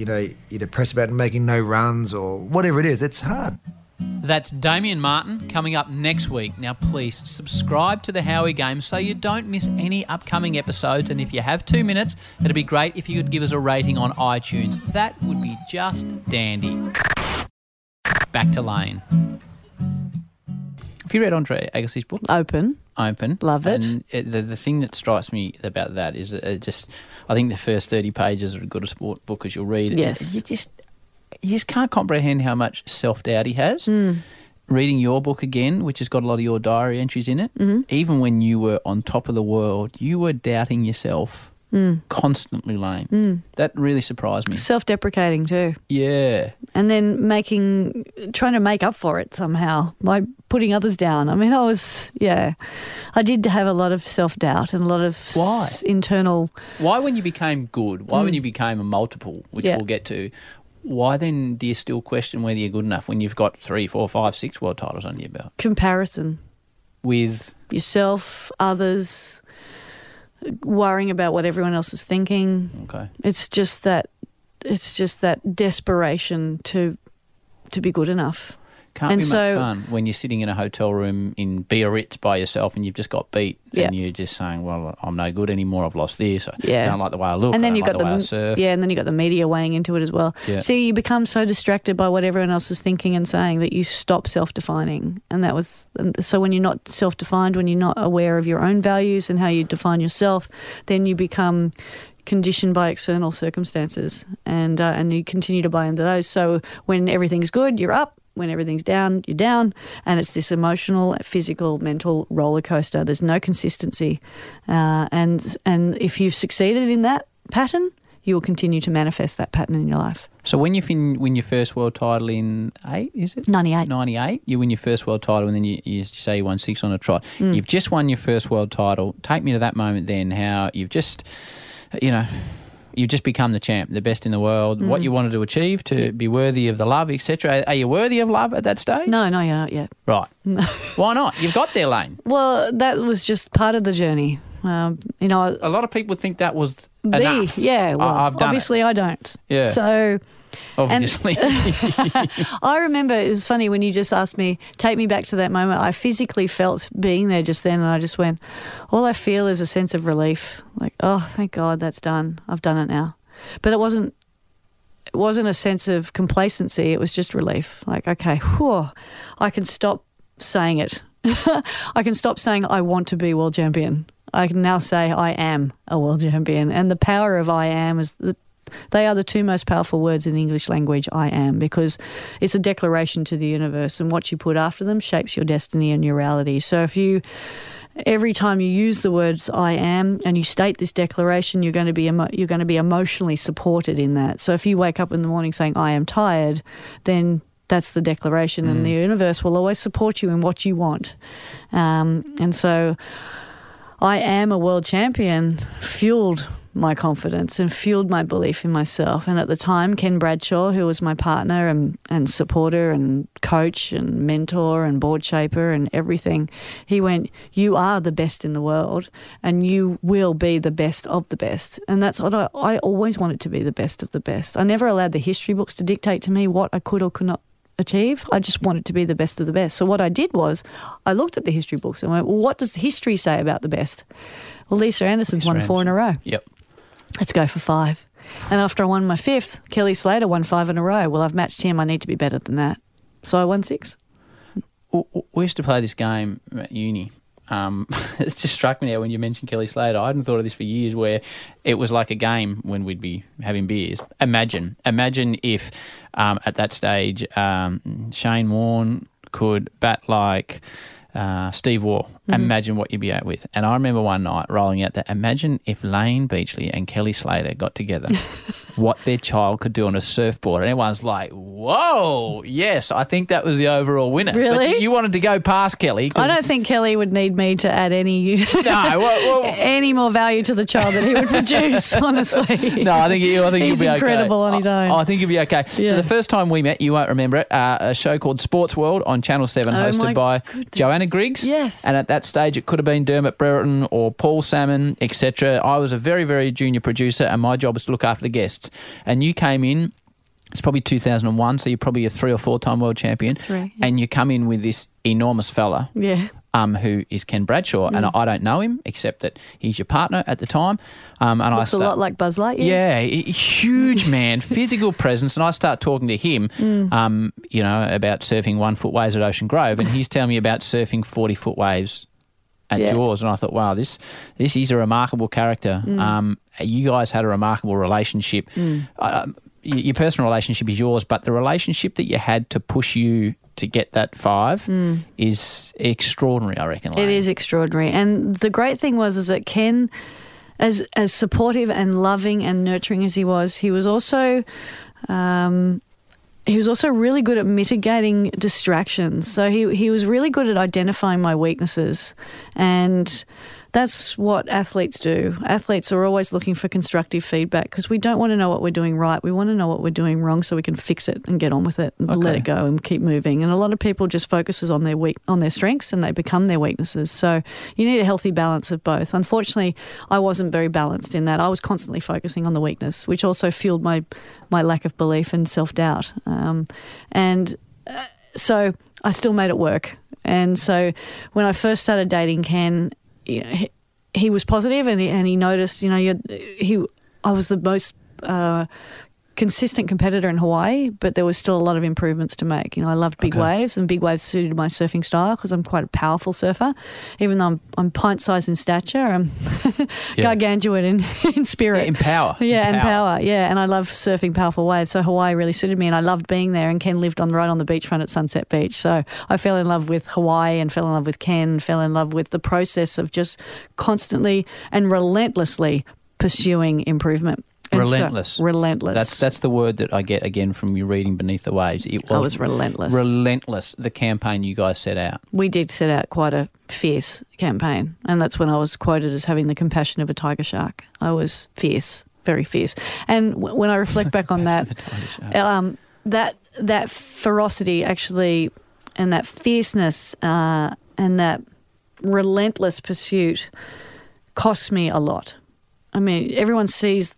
depressed about making no runs or whatever it is. It's hard. That's Damien Martin coming up next week. Now, please subscribe to the Howie Games so you don't miss any upcoming episodes. And if you have 2 minutes, it'd be great if you could give us a rating on iTunes. That would be just dandy. Back to Layne. Have you read Andre Agassi's book? Open. Love it. And the thing that strikes me about that is I think the first 30 pages are as good a sport book as you'll read. Yes. You just can't comprehend how much self-doubt he has. Mm. Reading your book again, which has got a lot of your diary entries in it, mm-hmm. even when you were on top of the world, you were doubting yourself constantly, Layne. Mm. That really surprised me. Self-deprecating too. Yeah. And then trying to make up for it somehow by putting others down. I mean, I did have a lot of self-doubt and a lot of internal... Why when you became good, when you became a multiple, which we'll get to, why then do you still question whether you're good enough when you've got 3, 4, 5, 6 world titles under your belt? Comparison. With? Yourself, others... worrying about what everyone else is thinking. Okay. It's just that desperation to be good enough. Can't be much fun when you're sitting in a hotel room in Biarritz by yourself and you've just got beat and you're just saying, well, I'm no good anymore, I've lost this, I don't like the way I look, and then I don't like the way I surf. Yeah, and then you've got the media weighing into it as well. Yeah. So you become so distracted by what everyone else is thinking and saying that you stop self-defining. So when you're not self-defined, when you're not aware of your own values and how you define yourself, then you become conditioned by external circumstances and you continue to buy into those. So when everything's good, you're up. When everything's down, you're down, and it's this emotional, physical, mental roller coaster. There's no consistency, and if you've succeeded in that pattern, you will continue to manifest that pattern in your life. So when you win your first world title in 98, you win your first world title, and then you say you won 6 on a trot. Mm. You've just won your first world title. Take me to that moment, then how you've just, you've just become the champ, the best in the world, what you wanted to achieve, to be worthy of the love, etc. Are you worthy of love at that stage? No, you're not yet. Right. No. Why not? You've got there, Layne. Well, that was just part of the journey. A lot of people think that was enough. Yeah, well, I've done obviously it. I don't. Yeah. So... obviously. I remember it was funny when you just asked me, take me back to that moment. I physically felt being there just then, and I just went, all I feel is a sense of relief. Like, oh, thank God that's done. I've done it now. But it wasn't a sense of complacency. It was just relief. Like, okay, whew, I can stop saying it. I can stop saying I want to be world champion. I can now say I am a world champion. And the power of I am is they are the two most powerful words in the English language, I am, because it's a declaration to the universe, and what you put after them shapes your destiny and your reality. So every time you use the words I am and you state this declaration, you're going to be emotionally supported in that. So if you wake up in the morning saying I am tired, then that's the declaration, and the universe will always support you in what you want. And so I am a world champion fueled my confidence and fueled my belief in myself. And at the time, Ken Bradshaw, who was my partner and supporter and coach and mentor and board shaper and everything, he went, you are the best in the world and you will be the best of the best. And that's what I always wanted, to be the best of the best. I never allowed the history books to dictate to me what I could or could not achieve. I just wanted to be the best of the best. So what I did was I looked at the history books and went, well, what does the history say about the best? Well, Lisa Anderson's won 4 in a row. Yep. Let's go for 5. And after I won my 5th, Kelly Slater won 5 in a row. Well, I've matched him. I need to be better than that. So I won 6. We used to play this game at uni. It just struck me now when you mentioned Kelly Slater. I hadn't thought of this for years, where it was like a game when we'd be having beers. Imagine if at that stage Shane Warne could bat like... Steve Waugh, imagine what you'd be out with. And I remember one night rolling out that, imagine if Layne Beachley and Kelly Slater got together, what their child could do on a surfboard. And everyone's like, whoa, yes, I think that was the overall winner. Really? But you wanted to go past Kelly. I don't think Kelly would need me to add any any more value to the child that he would produce, honestly. No, I think he'll be incredible okay. on his own. I think he'll be okay. Yeah. So the first time we met, you won't remember it, a show called Sports World on Channel 7, hosted by Joanna Griggs. Yes. And at that stage, it could have been Dermot Brereton or Paul Salmon, etc. I was a very, very junior producer, and my job was to look after the guests. And you came in, it's probably 2001, so you're probably a 3 or 4-time world champion. That's right, yeah. And you come in with this enormous fella. Yeah. who is Ken Bradshaw. And I don't know him, except that he's your partner at the time. And looks a lot like Buzz Lightyear. Yeah, huge man, physical presence. And I start talking to him, you know, about surfing 1 foot waves at Ocean Grove, and he's telling me about surfing 40-foot waves at Jaws. And I thought, wow, this is a remarkable character. You guys had a remarkable relationship. Your personal relationship is yours, but the relationship that you had to push you to get that five is extraordinary, I reckon. It is extraordinary. And the great thing was that Ken, as supportive and loving and nurturing as he was also really good at mitigating distractions. So he was really good at identifying my weaknesses, and that's what athletes do. Athletes are always looking for constructive feedback because we don't want to know what we're doing right. We want to know what we're doing wrong so we can fix it and get on with it and let it go and keep moving. And a lot of people just focuses on their strengths and they become their weaknesses. So you need a healthy balance of both. Unfortunately, I wasn't very balanced in that. I was constantly focusing on the weakness, which also fueled my lack of belief and self-doubt. So I still made it work. And so when I first started dating Ken, you know, he was positive, and he noticed, you know, I was the most consistent competitor in Hawaii, but there was still a lot of improvements to make. You know, I loved big waves, and big waves suited my surfing style because I'm quite a powerful surfer. Even though I'm pint-sized in stature, I'm gargantuan in spirit. Yeah, in power. Yeah, in power. Yeah, and I love surfing powerful waves, so Hawaii really suited me, and I loved being there, and Ken lived right on the beachfront at Sunset Beach. So I fell in love with Hawaii and fell in love with Ken, fell in love with the process of just constantly and relentlessly pursuing improvement. Relentless. So, relentless. That's the word that I get again from you reading Beneath the Waves. I was relentless. Relentless, the campaign you guys set out. We did set out quite a fierce campaign, and that's when I was quoted as having the compassion of a tiger shark. I was fierce, very fierce. And when I reflect back on that, that ferocity actually and that fierceness and that relentless pursuit cost me a lot. I mean, everyone sees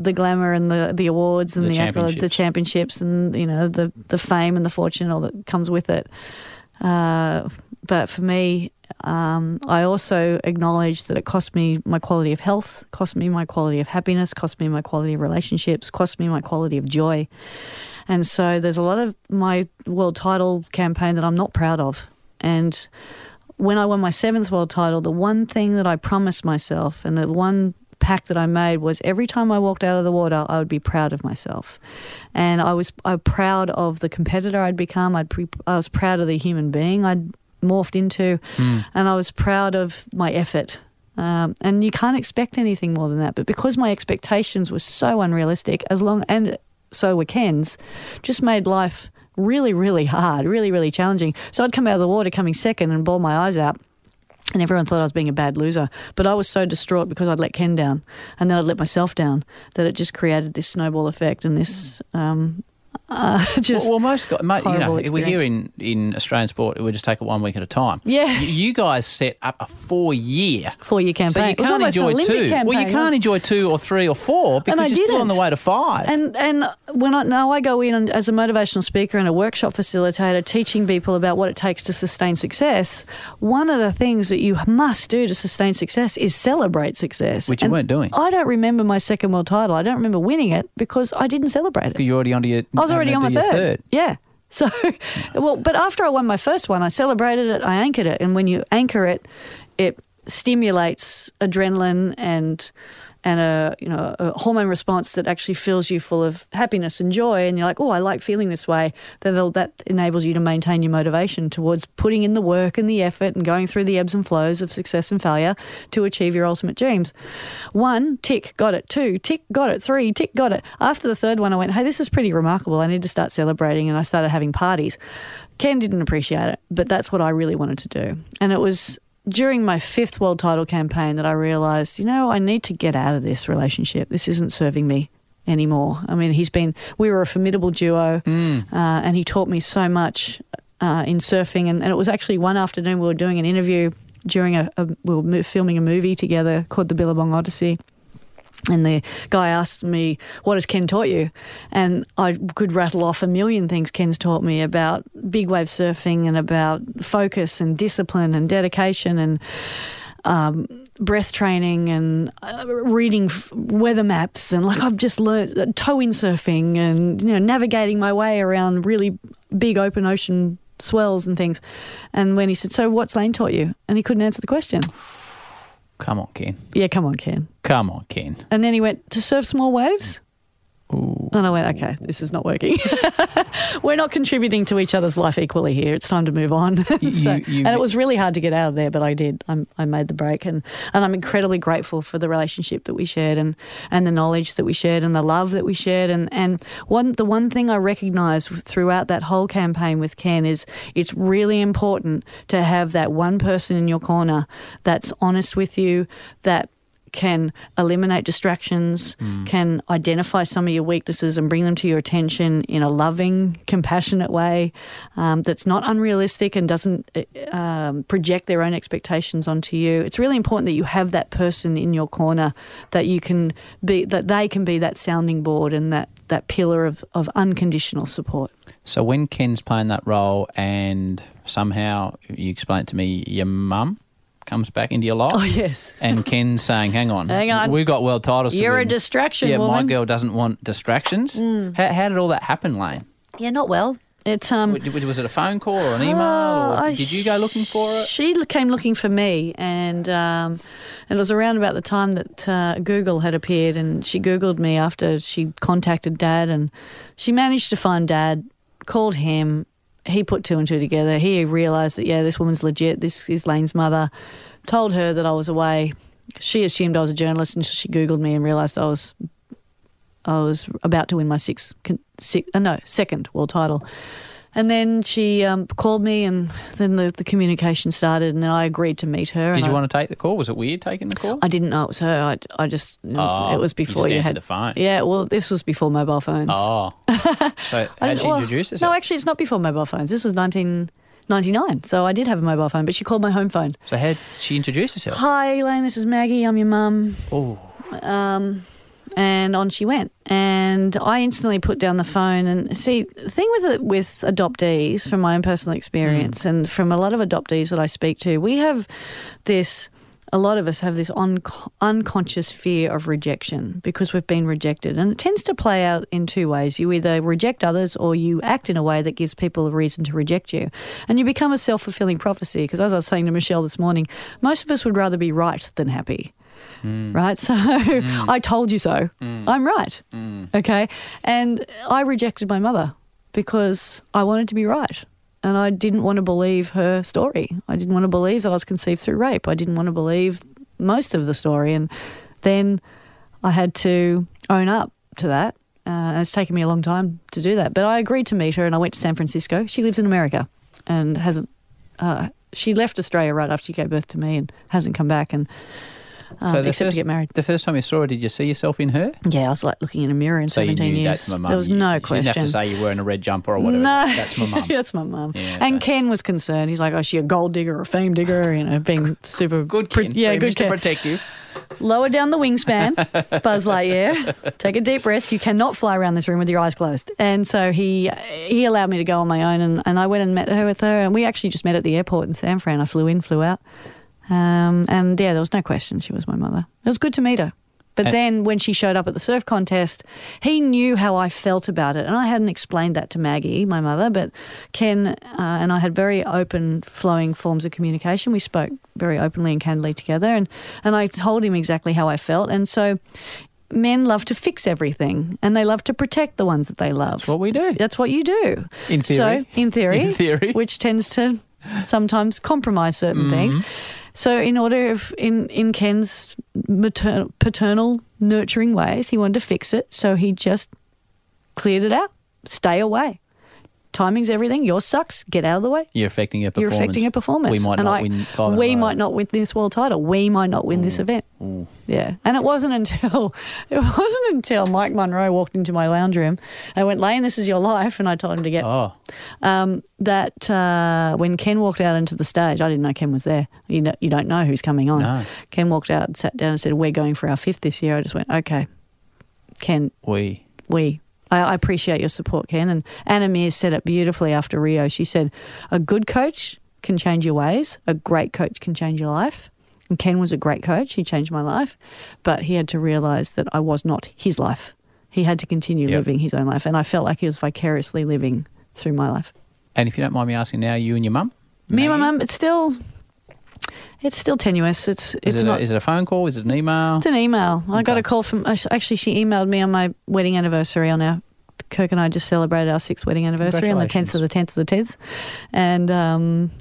the glamour and the awards and the championships and, you know, the fame and the fortune and all that comes with it. But for me, I also acknowledge that it cost me my quality of health, cost me my quality of happiness, cost me my quality of relationships, cost me my quality of joy. And so there's a lot of my world title campaign that I'm not proud of. And when I won my 7th world title, the one thing that I promised myself and the one pact that I made was every time I walked out of the water, I would be proud of myself. And I was proud of the competitor I'd become. I was proud of the human being I'd morphed into. And I was proud of my effort. And you can't expect anything more than that. But because my expectations were so unrealistic, and so were Ken's, just made life really, really hard, really, really challenging. So I'd come out of the water coming second and bawl my eyes out. And everyone thought I was being a bad loser. But I was so distraught because I'd let Ken down and then I'd let myself down that it just created this snowball effect and this just you know, we're here in Australian sport, we just take it 1 week at a time. Yeah. You guys set up a 4-year campaign. So you can't enjoy two. Campaign. Well, you can't enjoy two or three or four because you're still on the way to five. And when I go in as a motivational speaker and a workshop facilitator teaching people about what it takes to sustain success, one of the things that you must do to sustain success is celebrate success. Which you weren't doing. I don't remember my 2nd world title. I don't remember winning it because I didn't celebrate it. You're already onto your... I was already on my 3rd. Yeah. So, but after I won my 1st one, I celebrated it, I anchored it. And when you anchor it, it stimulates adrenaline and a hormone response that actually fills you full of happiness and joy. And you're like, oh, I like feeling this way. That enables you to maintain your motivation towards putting in the work and the effort and going through the ebbs and flows of success and failure to achieve your ultimate dreams. 1, tick, got it. 2, tick, got it. 3, tick, got it. After the 3rd one, I went, hey, this is pretty remarkable. I need to start celebrating. And I started having parties. Ken didn't appreciate it, but that's what I really wanted to do. And it was during my 5th world title campaign that I realised, you know, I need to get out of this relationship. This isn't serving me anymore. I mean, we were a formidable duo and he taught me so much in surfing. And it was actually one afternoon we were doing an interview we were filming a movie together called The Billabong Odyssey. And the guy asked me, what has Ken taught you? And I could rattle off a million things Ken's taught me about big wave surfing and about focus and discipline and dedication and breath training and reading weather maps. And like, I've just learned toe-in surfing and, you know, navigating my way around really big open ocean swells and things. And when he said, so what's Layne taught you? And he couldn't answer the question. Come on, Ken. Yeah, come on, Ken. Come on, Ken. And then he went, to surf small waves? Ooh. And I went, okay, this is not working. We're not contributing to each other's life equally here. It's time to move on. And it was really hard to get out of there, but I did. I made the break. And I'm incredibly grateful for the relationship that we shared and the knowledge that we shared and the love that we shared. And the one thing I recognised throughout that whole campaign with Ken is it's really important to have that one person in your corner that's honest with you, that can eliminate distractions, can identify some of your weaknesses and bring them to your attention in a loving, compassionate way that's not unrealistic and doesn't project their own expectations onto you. It's really important that you have that person in your corner that you can be, that they can be that sounding board and that pillar of unconditional support. So when Ken's playing that role and somehow, you explained to me, your mum comes back into your life. Oh, yes. And Ken's saying, hang on. We've got world titles to win. You're a distraction, woman. Yeah, my girl doesn't want distractions. How did all that happen, Layne? Yeah, not well. Was it a phone call or an email? Or did you go looking for it? She came looking for me, and it was around about the time that Google had appeared, and she Googled me after she contacted Dad, and she managed to find Dad, called him. He put two and two together. He realised that, yeah, this woman's legit. This is Lane's mother. Told her that I was away. She assumed I was a journalist until she Googled me and realised I was about to win my second world title. And then she called me, and then the communication started, and I agreed to meet her. Did you want to take the call? Was it weird taking the call? I didn't know it was her. It was before you had the phone. Yeah, well, this was before mobile phones. Oh, so how did she introduce herself? No, actually, it's not before mobile phones. This was 1999, so I did have a mobile phone, but she called my home phone. So how did she introduce herself? Hi, Layne, this is Maggie. I'm your mum. Oh. And on she went. And I instantly put down the phone. And see, the thing with adoptees, from my own personal experience and from a lot of adoptees that I speak to, we have this, a lot of us have this unconscious fear of rejection because we've been rejected. And it tends to play out in two ways. You either reject others or you act in a way that gives people a reason to reject you. And you become a self-fulfilling prophecy because, as I was saying to Michelle this morning, most of us would rather be right than happy. Right? So I told you so. I'm right. Okay? And I rejected my mother because I wanted to be right. And I didn't want to believe her story. I didn't want to believe that I was conceived through rape. I didn't want to believe most of the story. And then I had to own up to that. And it's taken me a long time to do that. But I agreed to meet her, and I went to San Francisco. She lives in America and hasn't... she left Australia right after she gave birth to me and hasn't come back, and... except to get married. The first time you saw her, did you see yourself in her? Yeah, I was like looking in a mirror in 17 years. That's my mum. There was no question. You didn't have to say you were in a red jumper or whatever. No. That's my mum. That's my mum. Yeah, and Ken was concerned. He's like, oh, is she a gold digger or a fame digger? You know, being super... Good Ken. Yeah, good Ken. To protect you. Lower down the wingspan, Buzz Lightyear. Take a deep breath. You cannot fly around this room with your eyes closed. And so he allowed me to go on my own, and I went and met her with her, and we actually just met at the airport in San Fran. I flew in, flew out. And yeah, there was no question she was my mother. It was good to meet her. But then when she showed up at the surf contest, he knew how I felt about it. And I hadn't explained that to Maggie, my mother, but Ken and I had very open, flowing forms of communication. We spoke very openly and candidly together, and I told him exactly how I felt. And so men love to fix everything, and they love to protect the ones that they love. That's what we do. That's what you do. In theory. So, in theory. Which tends to sometimes compromise certain things. So in order of, in Ken's paternal nurturing ways, he wanted to fix it, so he just cleared it out. Stay away. timing's everything. Yours sucks. Get out of the way. You're affecting your performance. We might not win 5 in a row. We might not win this world title. We might not win this event. Yeah. And it wasn't until Mike Munro walked into my lounge room and went, "Layne, this is your life." And I told him to get when Ken walked out into the stage, I didn't know Ken was there. You don't know who's coming on. No. Ken walked out and sat down and said, "We're going for our 5th this year." I just went, "Okay, Ken. We. I appreciate your support, Ken." And Anna Mears said it beautifully after Rio. She said, "A good coach can change your ways. A great coach can change your life." And Ken was a great coach. He changed my life. But he had to realise that I was not his life. He had to continue living his own life. And I felt like he was vicariously living through my life. And if you don't mind me asking now, you and your mum? Me and my mum, it's still tenuous. Is it a phone call? Is it an email? It's an email. Okay. I got a call from, actually she emailed me on my wedding anniversary. On our, Kirk and I just celebrated our 6th wedding anniversary on the 10th of the 10th of the 10th. And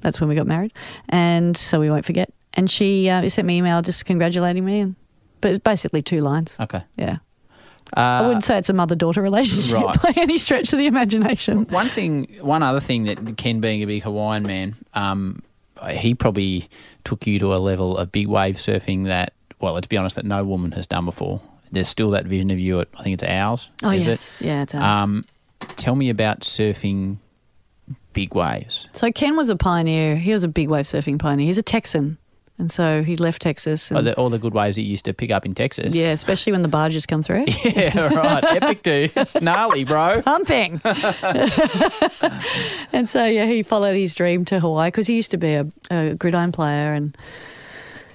that's when we got married. And so we won't forget. And she sent me an email just congratulating me. But it's basically 2 lines. Okay. Yeah. I wouldn't say it's a mother-daughter relationship by any stretch of the imagination. One other thing that Ken, being a big Hawaiian man, he probably took you to a level of big wave surfing that, well, let's be honest, that no woman has done before. There's still that vision of you at, I think it's Owls. Oh, yes. Yeah, it's Owls. Tell me about surfing big waves. So Ken was a pioneer. He was a big wave surfing pioneer. He's a Texan. And so he left Texas. And all the good waves he used to pick up in Texas. Yeah, especially when the barges come through. Yeah, right. Epic, dude. Gnarly, bro. Pumping. And so, yeah, he followed his dream to Hawaii because he used to be a gridiron player and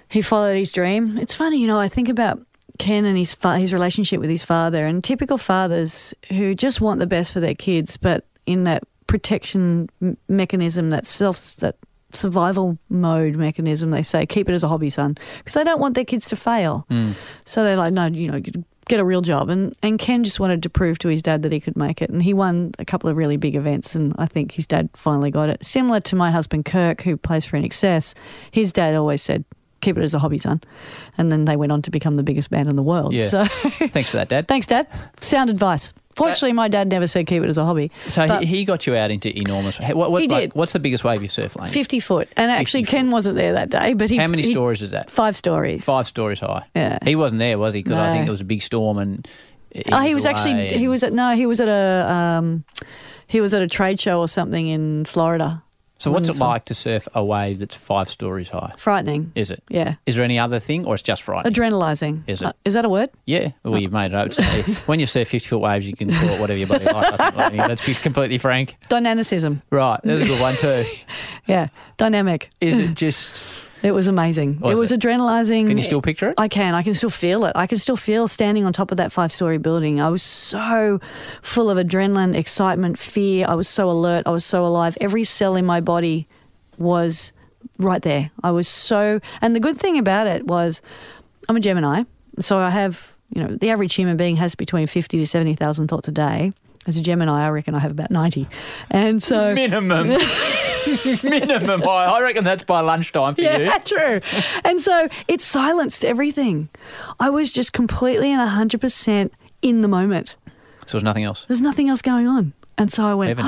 he followed his dream. It's funny, you know, I think about Ken and his relationship with his father, and typical fathers who just want the best for their kids, but in that protection mechanism, that survival mode mechanism, they say, keep it as a hobby, son, because they don't want their kids to fail. So they're like, no, you know, get a real job. And Ken just wanted to prove to his dad that he could make it, and he won a couple of really big events, and I think his dad finally got it. Similar to my husband Kirk, who plays for INXS, his dad always said, keep it as a hobby, son. And then they went on to become the biggest band in the world. Yeah. So thanks for that, Dad. Thanks, Dad. Sound advice. Fortunately, my dad never said keep it as a hobby. So he got you out into enormous... He did. Like, what's the biggest wave you surf, Layne? 50 foot. And actually, Ken wasn't there that day. But how many stories is that? 5 stories. 5 stories high. Yeah. He wasn't there, was he? Because I think it was a big storm and... He was at a trade show or something in Florida. So what's it like to surf a wave that's 5 stories high? Frightening. Is it? Yeah. Is there any other thing, or it's just frightening? Adrenalising. Is it? Is that a word? Yeah. Well, you've made it up. So when you surf 50-foot waves, you can call it whatever your body likes. Let's be completely frank. Dynamicism. Right. That's a good one too. Yeah. Dynamic. Is it just... It was amazing. It was adrenalising. Can you still picture it? I can. I can still feel it. I can still feel standing on top of that 5-story building. I was so full of adrenaline, excitement, fear. I was so alert. I was so alive. Every cell in my body was right there. And the good thing about it was I'm a Gemini, so I have, you know, the average human being has between 50 to 70,000 thoughts a day. As a Gemini, I reckon I have about 90. And so... Minimum. Minimum. I reckon that's by lunchtime for you. Yeah, true. And so it silenced everything. I was just completely and 100% in the moment. So there's nothing else? There's nothing else going on. And so I went,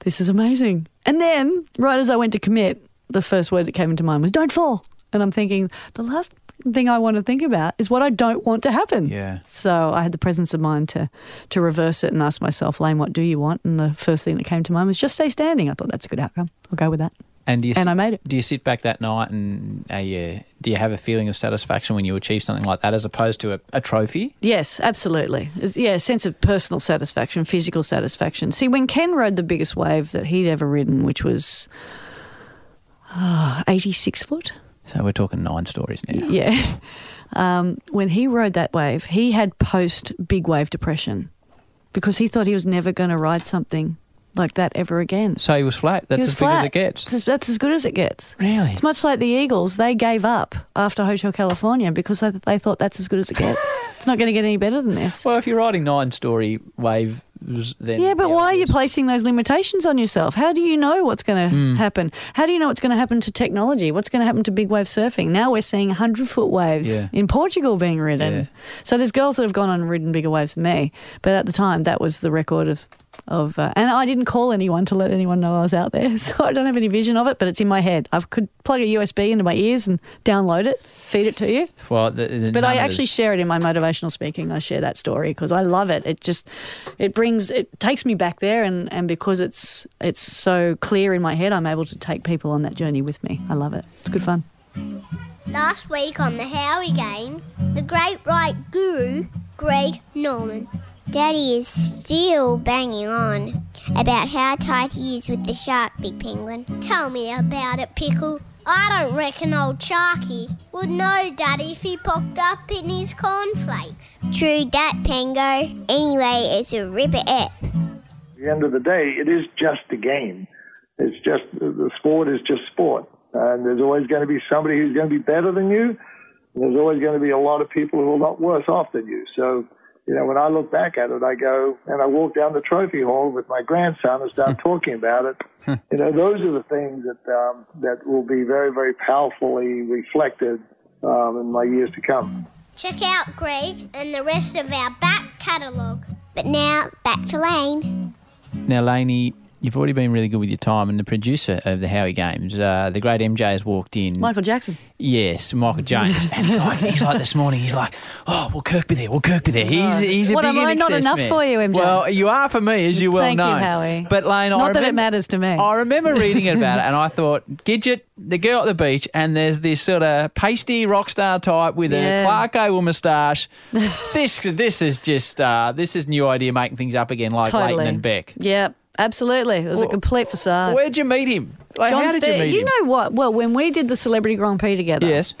this is amazing. And then, right as I went to commit, the first word that came into mind was, don't fall. And I'm thinking, the last thing I want to think about is what I don't want to happen. Yeah. So I had the presence of mind to reverse it and ask myself, Layne, what do you want? And the first thing that came to mind was just stay standing. I thought that's a good outcome. I'll go with that. And I made it. Do you sit back that night and do you have a feeling of satisfaction when you achieve something like that as opposed to a trophy? Yes, absolutely. A sense of personal satisfaction, physical satisfaction. See, when Ken rode the biggest wave that he'd ever ridden, which was 86 foot. So we're talking 9 stories now. Yeah. When he rode that wave, he had post-big wave depression because he thought he was never going to ride something like that ever again. So he was flat. That's as big as it gets. That's as good as it gets. Really? It's much like the Eagles. They gave up after Hotel California because they thought that's as good as it gets. It's not going to get any better than this. Well, if you're riding 9-story wave... Yeah, but why are you placing those limitations on yourself? How do you know what's going to happen? How do you know what's going to happen to technology? What's going to happen to big wave surfing? Now we're seeing 100-foot waves in Portugal being ridden. Yeah. So there's girls that have gone on and ridden bigger waves than me, but at the time that was the record of of and I didn't call anyone to let anyone know I was out there, so I don't have any vision of it, but it's in my head. I could plug a USB into my ears and download it, feed it to you. Well, but I actually share it in my motivational speaking. I share that story because I love it. It just it takes me back there, and because it's so clear in my head, I'm able to take people on that journey with me. I love it. It's good fun. Last week on the Howie Game, the great right guru, Greg Norman. Daddy is still banging on about how tight he is with the shark, Big Penguin. Tell me about it, Pickle. I don't reckon old Sharky would know, Daddy, if he popped up in his cornflakes. True dat, Pengo. Anyway, it's a ripper app. At the end of the day, it is just a game. It's just, the sport is just sport. And there's always going to be somebody who's going to be better than you. And there's always going to be a lot of people who are a lot worse off than you. So, you know, when I look back at it, I go, and I walk down the trophy hall with my grandson and start talking about it. You know, those are the things that will be very, very powerfully reflected in my years to come. Check out Greg and the rest of our back catalogue. But now, back to Layne. Now, Lainey, you've already been really good with your time, and the producer of the Howie Games, the great MJ, has walked in. Michael Jackson. Yes, Michael James. And he's like this morning, he's like, oh, will Kirk be there? Will Kirk be there? He's a big INXS man. What, am I not enough for you, MJ? Well, you are for me, as you well know. Thank you, Howie. But, Layne, not that it matters to me. I remember reading about it, and I thought, Gidget, the girl at the beach, and there's this sort of pasty rock star type with a Clark Gable moustache. This is just, this is new idea making things up again, like totally. Leighton and Beck. Yep. Absolutely. It was a complete facade. Where'd you meet him? Like, how did you meet him? You know what? Well, when we did the Celebrity Grand Prix together. Yes.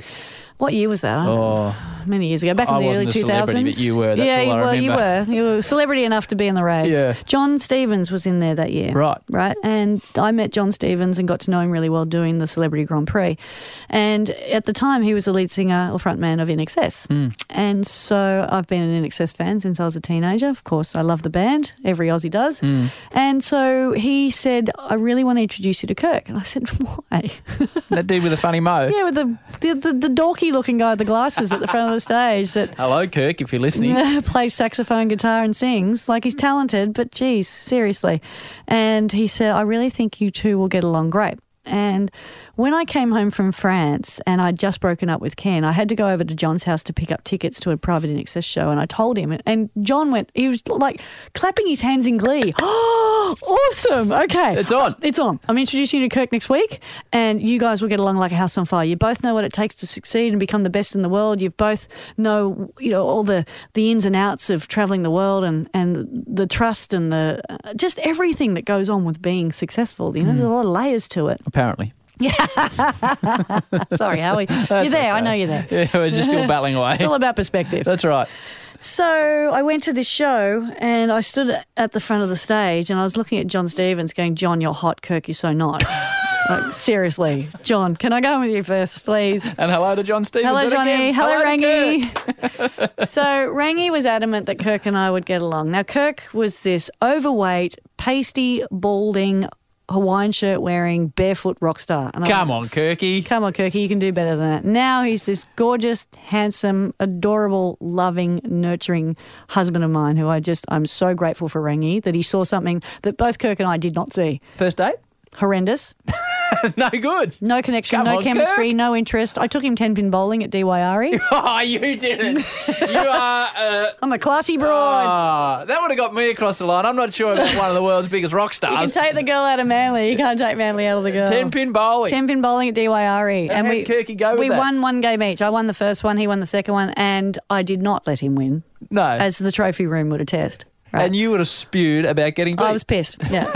What year was that? Many years ago, back in the early 2000s. I wasn't a celebrity, but you were. That's all I remember. Yeah, you were. You were celebrity enough to be in the race. Yeah. Jon Stevens was in there that year. Right. And I met Jon Stevens and got to know him really well doing the Celebrity Grand Prix. And at the time, he was the lead singer or frontman of INXS. Mm. And so I've been an INXS fan since I was a teenager. Of course, I love the band. Every Aussie does. Mm. And so he said, I really want to introduce you to Kirk. And I said, why? That dude with the funny mo. Yeah, with the dorky-looking guy with the glasses at the front of the stage that hello Kirk, if you're listening, plays saxophone, guitar and sings. Like, he's talented, but geez, seriously. And he said, I really think you two will get along great. And when I came home from France and I'd just broken up with Ken, I had to go over to John's house to pick up tickets to a private INXS show, and I told him, and John went, he was like clapping his hands in glee. Oh, awesome. Okay. It's on. I'm introducing you to Kirk next week, and you guys will get along like a house on fire. You both know what it takes to succeed and become the best in the world. You both know, you know, all the ins and outs of travelling the world and the trust and the just everything that goes on with being successful. You know, there's a lot of layers to it. Apparently. Yeah. Sorry, Howie. You're there. Okay. I know you're there. Yeah, we're just still battling away. It's all about perspective. That's right. So I went to this show and I stood at the front of the stage and I was looking at Jon Stevens going, John, you're hot. Kirk, you're so nice. Like, seriously, John, can I go with you first, please? And hello to Jon Stevens. Hello, Johnny. Hello, Rangi. So Rangi was adamant that Kirk and I would get along. Now, Kirk was this overweight, pasty, balding, Hawaiian shirt wearing barefoot rock star. And Come on, Kirky, you can do better than that. Now he's this gorgeous, handsome, adorable, loving, nurturing husband of mine who I'm so grateful for Rangi that he saw something that both Kirk and I did not see. First date? Horrendous. No good. No connection, chemistry, Kirk. No interest. I took him 10-pin bowling at DYRE. Oh, you didn't. You are... I'm a classy broad. That would have got me across the line. I'm not sure about one of the world's biggest rock stars. You can take the girl out of Manly. You can't take Manly out of the girl. 10-pin bowling at DYRE. And how did Kirky go with that? We won one game each. I won the first one, he won the second one, and I did not let him win. No. As the trophy room would attest. Right. And you would have spewed about getting beat. I was pissed, yeah.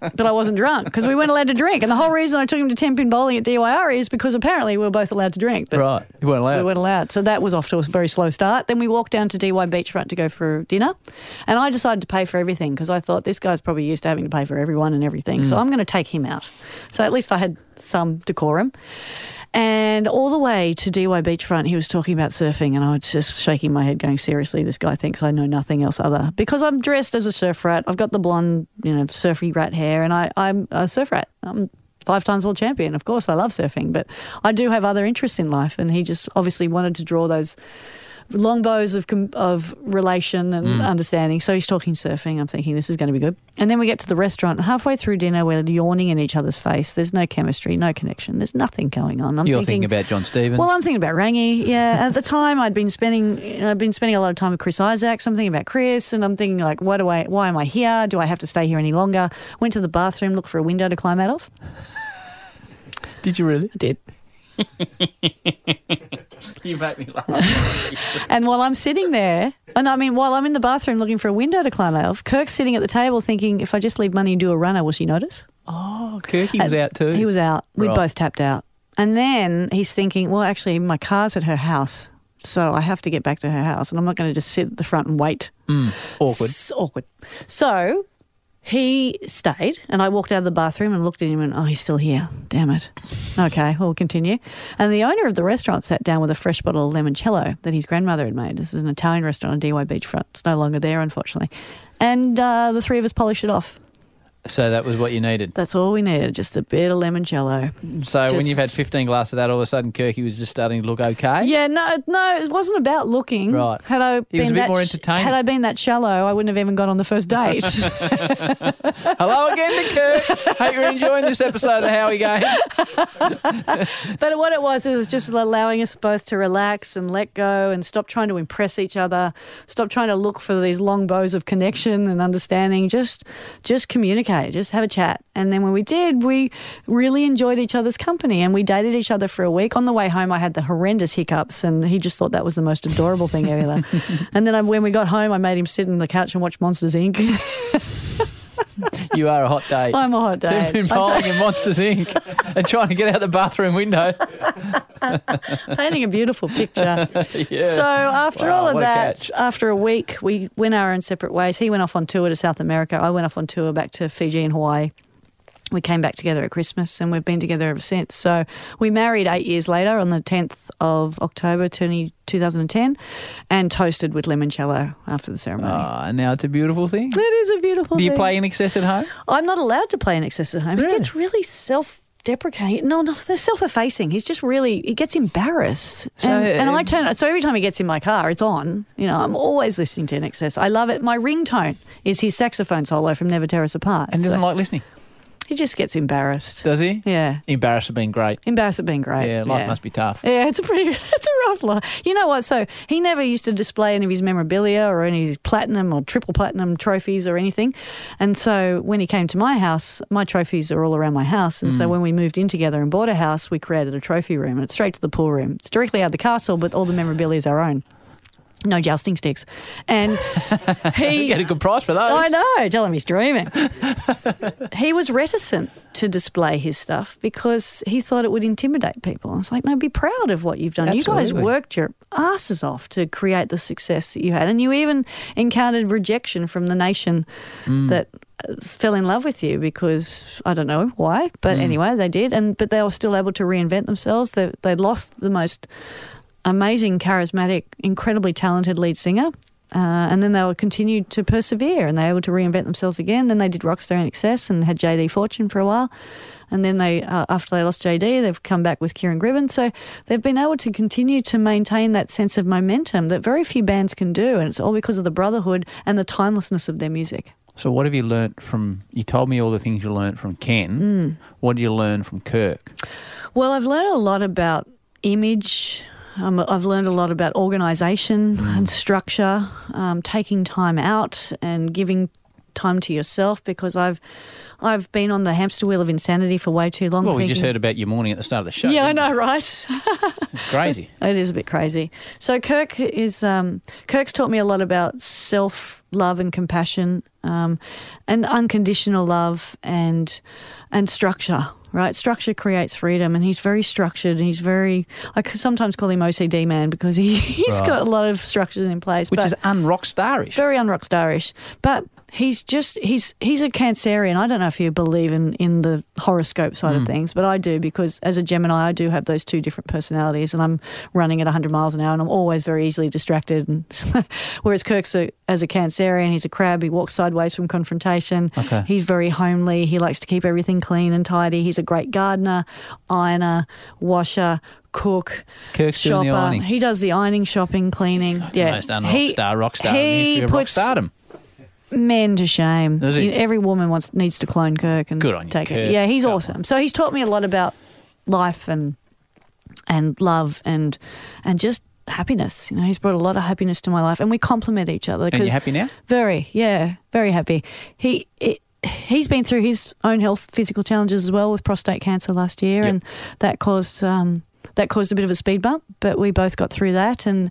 But I wasn't drunk because we weren't allowed to drink. And the whole reason I took him to 10-pin bowling at DYRE is because apparently we were both allowed to drink. But right, you weren't allowed. We weren't allowed. So that was off to a very slow start. Then we walked down to Dee Why Beachfront to go for dinner. And I decided to pay for everything because I thought this guy's probably used to having to pay for everyone and everything. Mm. So I'm going to take him out. So at least I had some decorum. And all the way to Dee Why Beachfront, he was talking about surfing, and I was just shaking my head going, seriously, this guy thinks I know nothing else other. Because I'm dressed as a surf rat. I've got the blonde, you know, surfy rat hair, and I'm a surf rat. I'm 5-time world champion. Of course, I love surfing, but I do have other interests in life, and he just obviously wanted to draw those longbows of relation and understanding. So he's talking surfing. I'm thinking this is going to be good. And then we get to the restaurant. Halfway through dinner, we're yawning in each other's face. There's no chemistry, no connection. There's nothing going on. You're thinking about Jon Stevens. Well, I'm thinking about Rangi. Yeah. At the time, I'd been spending a lot of time with Chris Isaacs. I'm thinking about Chris, and I'm thinking like, why am I here? Do I have to stay here any longer? Went to the bathroom, looked for a window to climb out of. Did you really? I did. You make me laugh. And while I'm sitting there, while I'm in the bathroom looking for a window to climb out of, Kirk's sitting at the table thinking, if I just leave money and do a runner, will she notice? Oh, Kirky was out too. He was out. Right. We both tapped out. And then he's thinking, well, actually, my car's at her house, so I have to get back to her house, and I'm not going to just sit at the front and wait. Awkward. Awkward. So he stayed, and I walked out of the bathroom and looked at him and, oh, he's still here. Damn it. Okay, we'll continue. And the owner of the restaurant sat down with a fresh bottle of limoncello that his grandmother had made. This is an Italian restaurant on Dee Why beachfront. It's no longer there, unfortunately. And the three of us polished it off. So that was what you needed? That's all we needed, just a bit of limoncello. When you've had 15 glasses of that, all of a sudden Kirky was just starting to look okay? Yeah, no, it wasn't about looking. Right. Had I been that shallow, I wouldn't have even gone on the first date. Hello again to Kirk. Hope you're enjoying this episode of the Howie Games. But what it was just allowing us both to relax and let go and stop trying to impress each other, stop trying to look for these long bows of connection and understanding, just communicate, just have a chat. And then when we did, we really enjoyed each other's company and we dated each other for a week. On the way home, I had the horrendous hiccups and he just thought that was the most adorable thing ever. And then when we got home, I made him sit on the couch and watch Monsters Inc. You are a hot date. I'm a hot date. You've been buying in Monsters Inc. and trying to get out the bathroom window. Painting a beautiful picture. Yeah. So after all of that, after a week, we went our own separate ways. He went off on tour to South America. I went off on tour back to Fiji and Hawaii. We came back together at Christmas and we've been together ever since. So we married 8 years later on the 10th of October 2010 and toasted with limoncello after the ceremony. Oh, now it's a beautiful thing. It is a beautiful thing. Do you play INXS at home? I'm not allowed to play INXS at home. Really? He gets really self-deprecating. No, they're self-effacing. He's just really, he gets embarrassed. And I turn it, so every time he gets in my car, it's on. You know, I'm always listening to INXS. I love it. My ringtone is his saxophone solo from Never Tear Us Apart. And doesn't like listening. He just gets embarrassed. Does he? Yeah. Embarrassed at being great. Yeah, life must be tough. Yeah, it's a rough life. You know what? So he never used to display any of his memorabilia or any of his platinum or triple platinum trophies or anything. And so when he came to my house, my trophies are all around my house. And so when we moved in together and bought a house, we created a trophy room and it's straight to the pool room. It's directly out of the castle, but all the memorabilia is our own. No jousting sticks. And he get a good price for those. I know. Tell him he's dreaming. He was reticent to display his stuff because he thought it would intimidate people. I was like, no, be proud of what you've done. Absolutely. You guys worked your asses off to create the success that you had. And you even encountered rejection from the nation that fell in love with you because I don't know why. But anyway, they did. But they were still able to reinvent themselves. They lost the most amazing, charismatic, incredibly talented lead singer. And then they were continued to persevere and they were able to reinvent themselves again. Then they did Rockstar in Excess and had JD Fortune for a while. And then they, after they lost JD, they've come back with Kieran Gribben. So they've been able to continue to maintain that sense of momentum that very few bands can do. And it's all because of the brotherhood and the timelessness of their music. So what have you learnt from, you told me all the things you learnt from Ken. What do you learn from Kirk? Well, I've learned a lot about image. I've learned a lot about organisation and structure, taking time out and giving time to yourself because I've been on the hamster wheel of insanity for way too long. Well, we just heard about your morning at the start of the show. Yeah, I know, right? Crazy. It is a bit crazy. So Kirk's taught me a lot about self-love and compassion and unconditional love and structure. Right, structure creates freedom, and he's very structured. And he's I sometimes call him OCD man because he's got a lot of structures in place, which is unrockstarish. Very unrockstarish, but he's a Cancerian. I don't know if you believe in the horoscope side of things, but I do because as a Gemini, I do have those two different personalities, and I'm running at 100 miles an hour, and I'm always very easily distracted. And whereas Kirk's as a Cancerian, he's a crab. He walks sideways from confrontation. Okay. He's very homely. He likes to keep everything clean and tidy. He's a great gardener, ironer, washer, cook, Kirk's shopper. Doing the ironing. He does the ironing, shopping, cleaning. Like yeah, the most unrock star, rock star. He puts rock stardom. Men to shame. Every woman needs to clone Kirk and take it. Yeah, he's awesome. So he's taught me a lot about life and love and just happiness. You know, he's brought a lot of happiness to my life, and we complement each other. And you're happy now? Very, yeah, very happy. He's been through his own health, physical challenges as well with prostate cancer last year, and that caused a bit of a speed bump. But we both got through that. And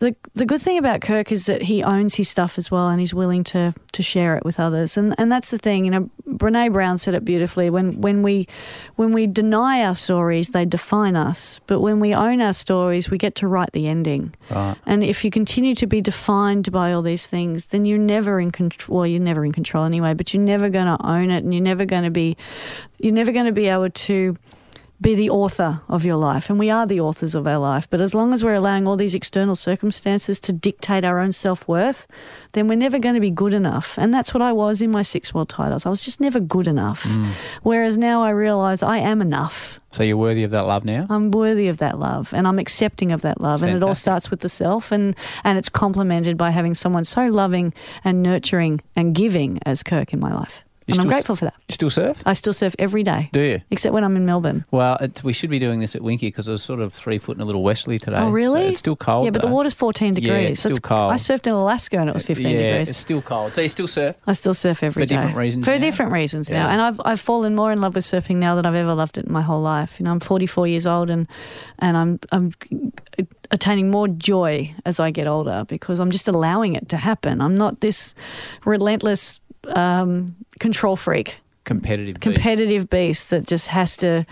the good thing about Kirk is that he owns his stuff as well, and he's willing to share it with others. And that's the thing. You know, Brené Brown said it beautifully. When we deny our stories, they define us. But when we own our stories, we get to write the ending. Right. And if you continue to be defined by all these things, then you're never in control. Well, you're never in control anyway. But you're never going to own it, and you're never going to be able to be the author of your life, and we are the authors of our life. But as long as we're allowing all these external circumstances to dictate our own self-worth, then we're never going to be good enough. And that's what I was in my 6 world titles. I was just never good enough. Mm. Whereas now I realise I am enough. So you're worthy of that love now? I'm worthy of that love, and I'm accepting of that love. Fantastic. And it all starts with the self, and it's complemented by having someone so loving and nurturing and giving as Kirk in my life. And I'm grateful for that. You still surf? I still surf every day. Do you? Except when I'm in Melbourne. Well, we should be doing this at Winky because it was sort of 3 foot and a little westerly today. Oh, really? So it's still cold. Yeah, but the water's 14 degrees. Yeah, it's still cold. I surfed in Alaska and it was 15 degrees. Yeah, it's still cold. So you still surf? I still surf every day. For different reasons now? For different reasons now. And I've fallen more in love with surfing now than I've ever loved it in my whole life. You know, I'm 44 years old and I'm attaining more joy as I get older because I'm just allowing it to happen. I'm not this relentless control freak, competitive beast that just has to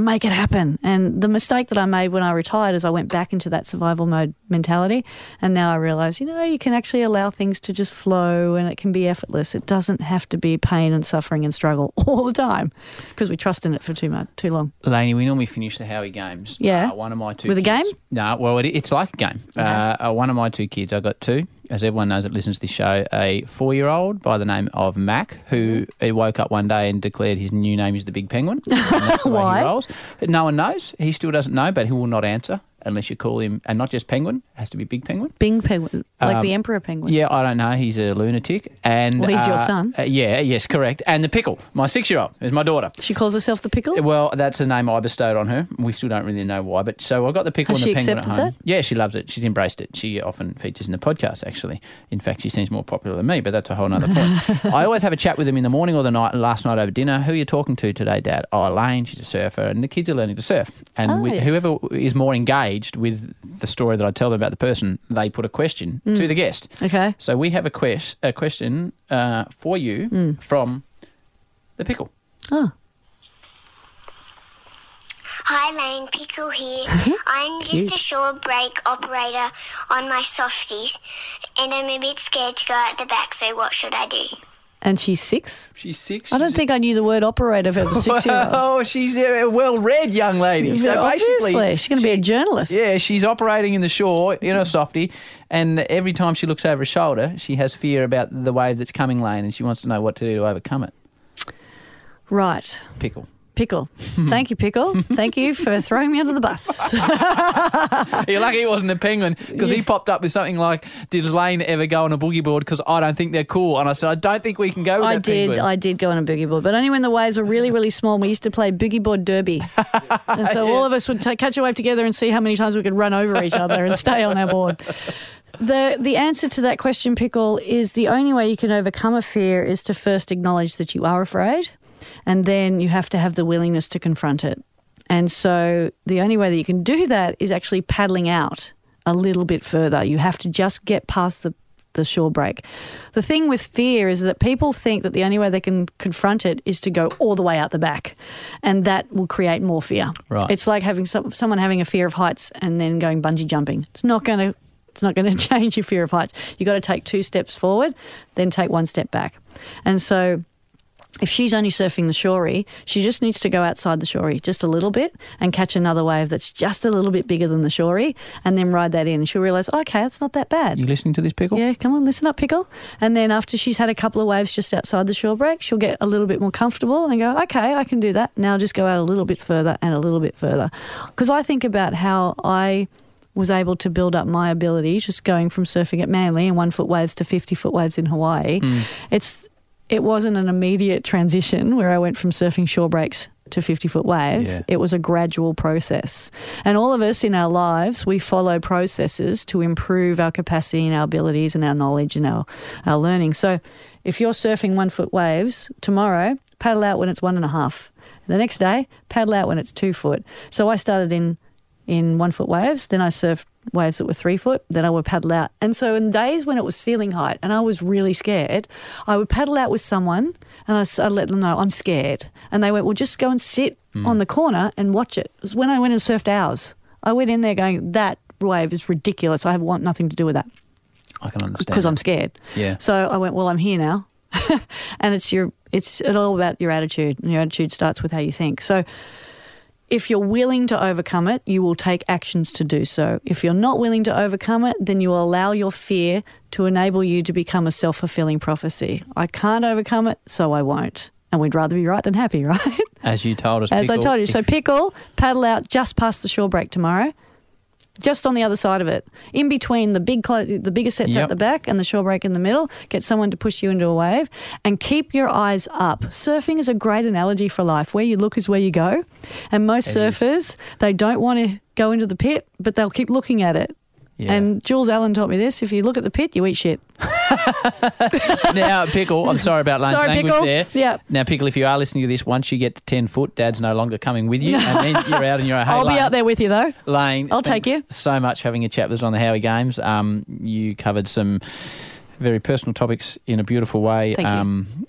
make it happen. And the mistake that I made when I retired is I went back into that survival mode mentality, and now I realise, you know, you can actually allow things to just flow and it can be effortless. It doesn't have to be pain and suffering and struggle all the time because we trust in it for too long. Layne, we normally finish the Howie games. Yeah. One of my two with kids. A game? No, well, it's like a game. Okay. One of my two kids, I've got two. As everyone knows that listens to this show, a 4-year-old by the name of Mac, who he woke up one day and declared his new name is the Big Penguin. Why? No one knows. He still doesn't know, but he will not answer unless you call him, and not just Penguin, it has to be Big Penguin. Big Penguin, like the Emperor Penguin. Yeah, I don't know. He's a lunatic. And well, he's your son. Yes, correct. And the Pickle, my 6-year-old, is my daughter. She calls herself the Pickle? Well, that's a name I bestowed on her. We still don't really know why, but so I got the Pickle and the Penguin at home. Has she accepted that? Yeah, she loves it. She's embraced it. She often features in the podcast, actually. In fact, she seems more popular than me, but that's a whole other point. I always have a chat with him in the morning or the night, last night over dinner. Who are you talking to today, Dad? Oh, Layne, she's a surfer, and the kids are learning to surf. And whoever is more engaged with the story that I tell them about the person, they put a question to the guest. Okay. So we have a question for you from the Pickle. Oh. Hi, Layne, Pickle here. I'm just a shore break operator on my softies, and I'm a bit scared to go out the back, so what should I do? And she's 6? She's 6. I don't think I knew the word operator for the 6-year-old. Oh, she's a well-read young lady. Yeah, so basically, she's going to be a journalist. Yeah, she's operating in the shore, in a softie, and every time she looks over her shoulder, she has fear about the wave that's coming, Layne, and she wants to know what to do to overcome it. Right. Pickle. Thank you, Pickle. Thank you for throwing me under the bus. You're lucky he wasn't a penguin because he popped up with something like, did Layne ever go on a boogie board because I don't think they're cool? And I said, I don't think we can go with a penguin. I did go on a boogie board, but only when the waves were really, really small. We used to play boogie board derby. And so all of us would catch a wave together and see how many times we could run over each other and stay on our board. The answer to that question, Pickle, is the only way you can overcome a fear is to first acknowledge that you are afraid. And then you have to have the willingness to confront it. And so the only way that you can do that is actually paddling out a little bit further. You have to just get past the shore break. The thing with fear is that people think that the only way they can confront it is to go all the way out the back, and that will create more fear. Right. It's like having someone having a fear of heights and then going bungee jumping. It's not going to change your fear of heights. You've got to take 2 steps forward, then take 1 step back. And so if she's only surfing the shorey, she just needs to go outside the shorey just a little bit and catch another wave that's just a little bit bigger than the shorey and then ride that in. She'll realise, oh, okay, that's not that bad. You listening to this, Pickle? Yeah, come on, listen up, Pickle. And then after she's had a couple of waves just outside the shore break, she'll get a little bit more comfortable and go, okay, I can do that. Now I'll just go out a little bit further and a little bit further. Because I think about how I was able to build up my ability just going from surfing at Manly and 1 foot waves to 50 foot waves in Hawaii. It wasn't an immediate transition where I went from surfing shore breaks to 50-foot waves. Yeah. It was a gradual process. And all of us in our lives, we follow processes to improve our capacity and our abilities and our knowledge and our learning. So if you're surfing 1 foot waves tomorrow, paddle out when it's 1.5. The next day, paddle out when it's 2 foot. So I started in 1 foot waves, then I surfed waves that were 3 foot, then I would paddle out. And so in days when it was ceiling height and I was really scared, I would paddle out with someone and I'd let them know I'm scared. And they went, well, just go and sit on the corner and watch it. It was when I went and surfed ours. I went in there going, that wave is ridiculous. I want nothing to do with that. I can understand. Because I'm scared. Yeah. So I went, well, I'm here now. And it's all about your attitude, and your attitude starts with how you think. So if you're willing to overcome it, you will take actions to do so. If you're not willing to overcome it, then you will allow your fear to enable you to become a self-fulfilling prophecy. I can't overcome it, so I won't. And we'd rather be right than happy, right? As you told us, Pickle. As I told you. So Pickle, paddle out just past the shore break tomorrow, just on the other side of it, in between the bigger sets at the back and the shore break in the middle. Get someone to push you into a wave and keep your eyes up. Surfing is a great analogy for life. Where you look is where you go. And most surfers, they don't want to go into the pit, but they'll keep looking at it. Yeah. And Jules Allen taught me this. If you look at the pit, you eat shit. Now, Pickle, I'm sorry about language Pickle. There. Yep. Now, Pickle, if you are listening to this, once you get to 10 foot, Dad's no longer coming with you. And then you're out and you're, hey, I'll be out there with you, though. Layne, I'll take you. So much having a chat with us on the Howie Games. You covered some very personal topics in a beautiful way. Thank you.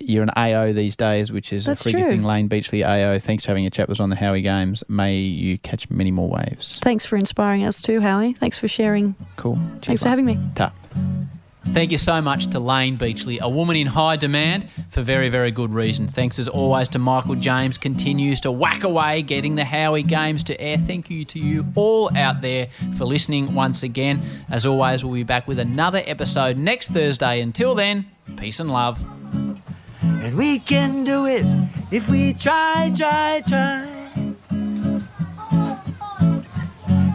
You're an AO these days, which is a freaky thing. Layne Beachley, AO. Thanks for having a chat with us on the Howie Games. May you catch many more waves. Thanks for inspiring us too, Howie. Thanks for sharing. Cool. Cheers, thanks for having me. Ta. Thank you so much to Layne Beachley, a woman in high demand for very, very good reason. Thanks as always to Michael James, continues to whack away getting the Howie Games to air. Thank you to you all out there for listening once again. As always, we'll be back with another episode next Thursday. Until then, peace and love. And we can do it if we try.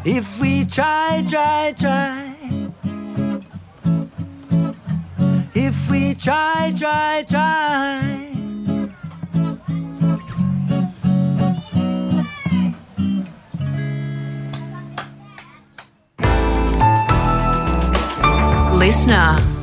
If we try. If we try. Listener.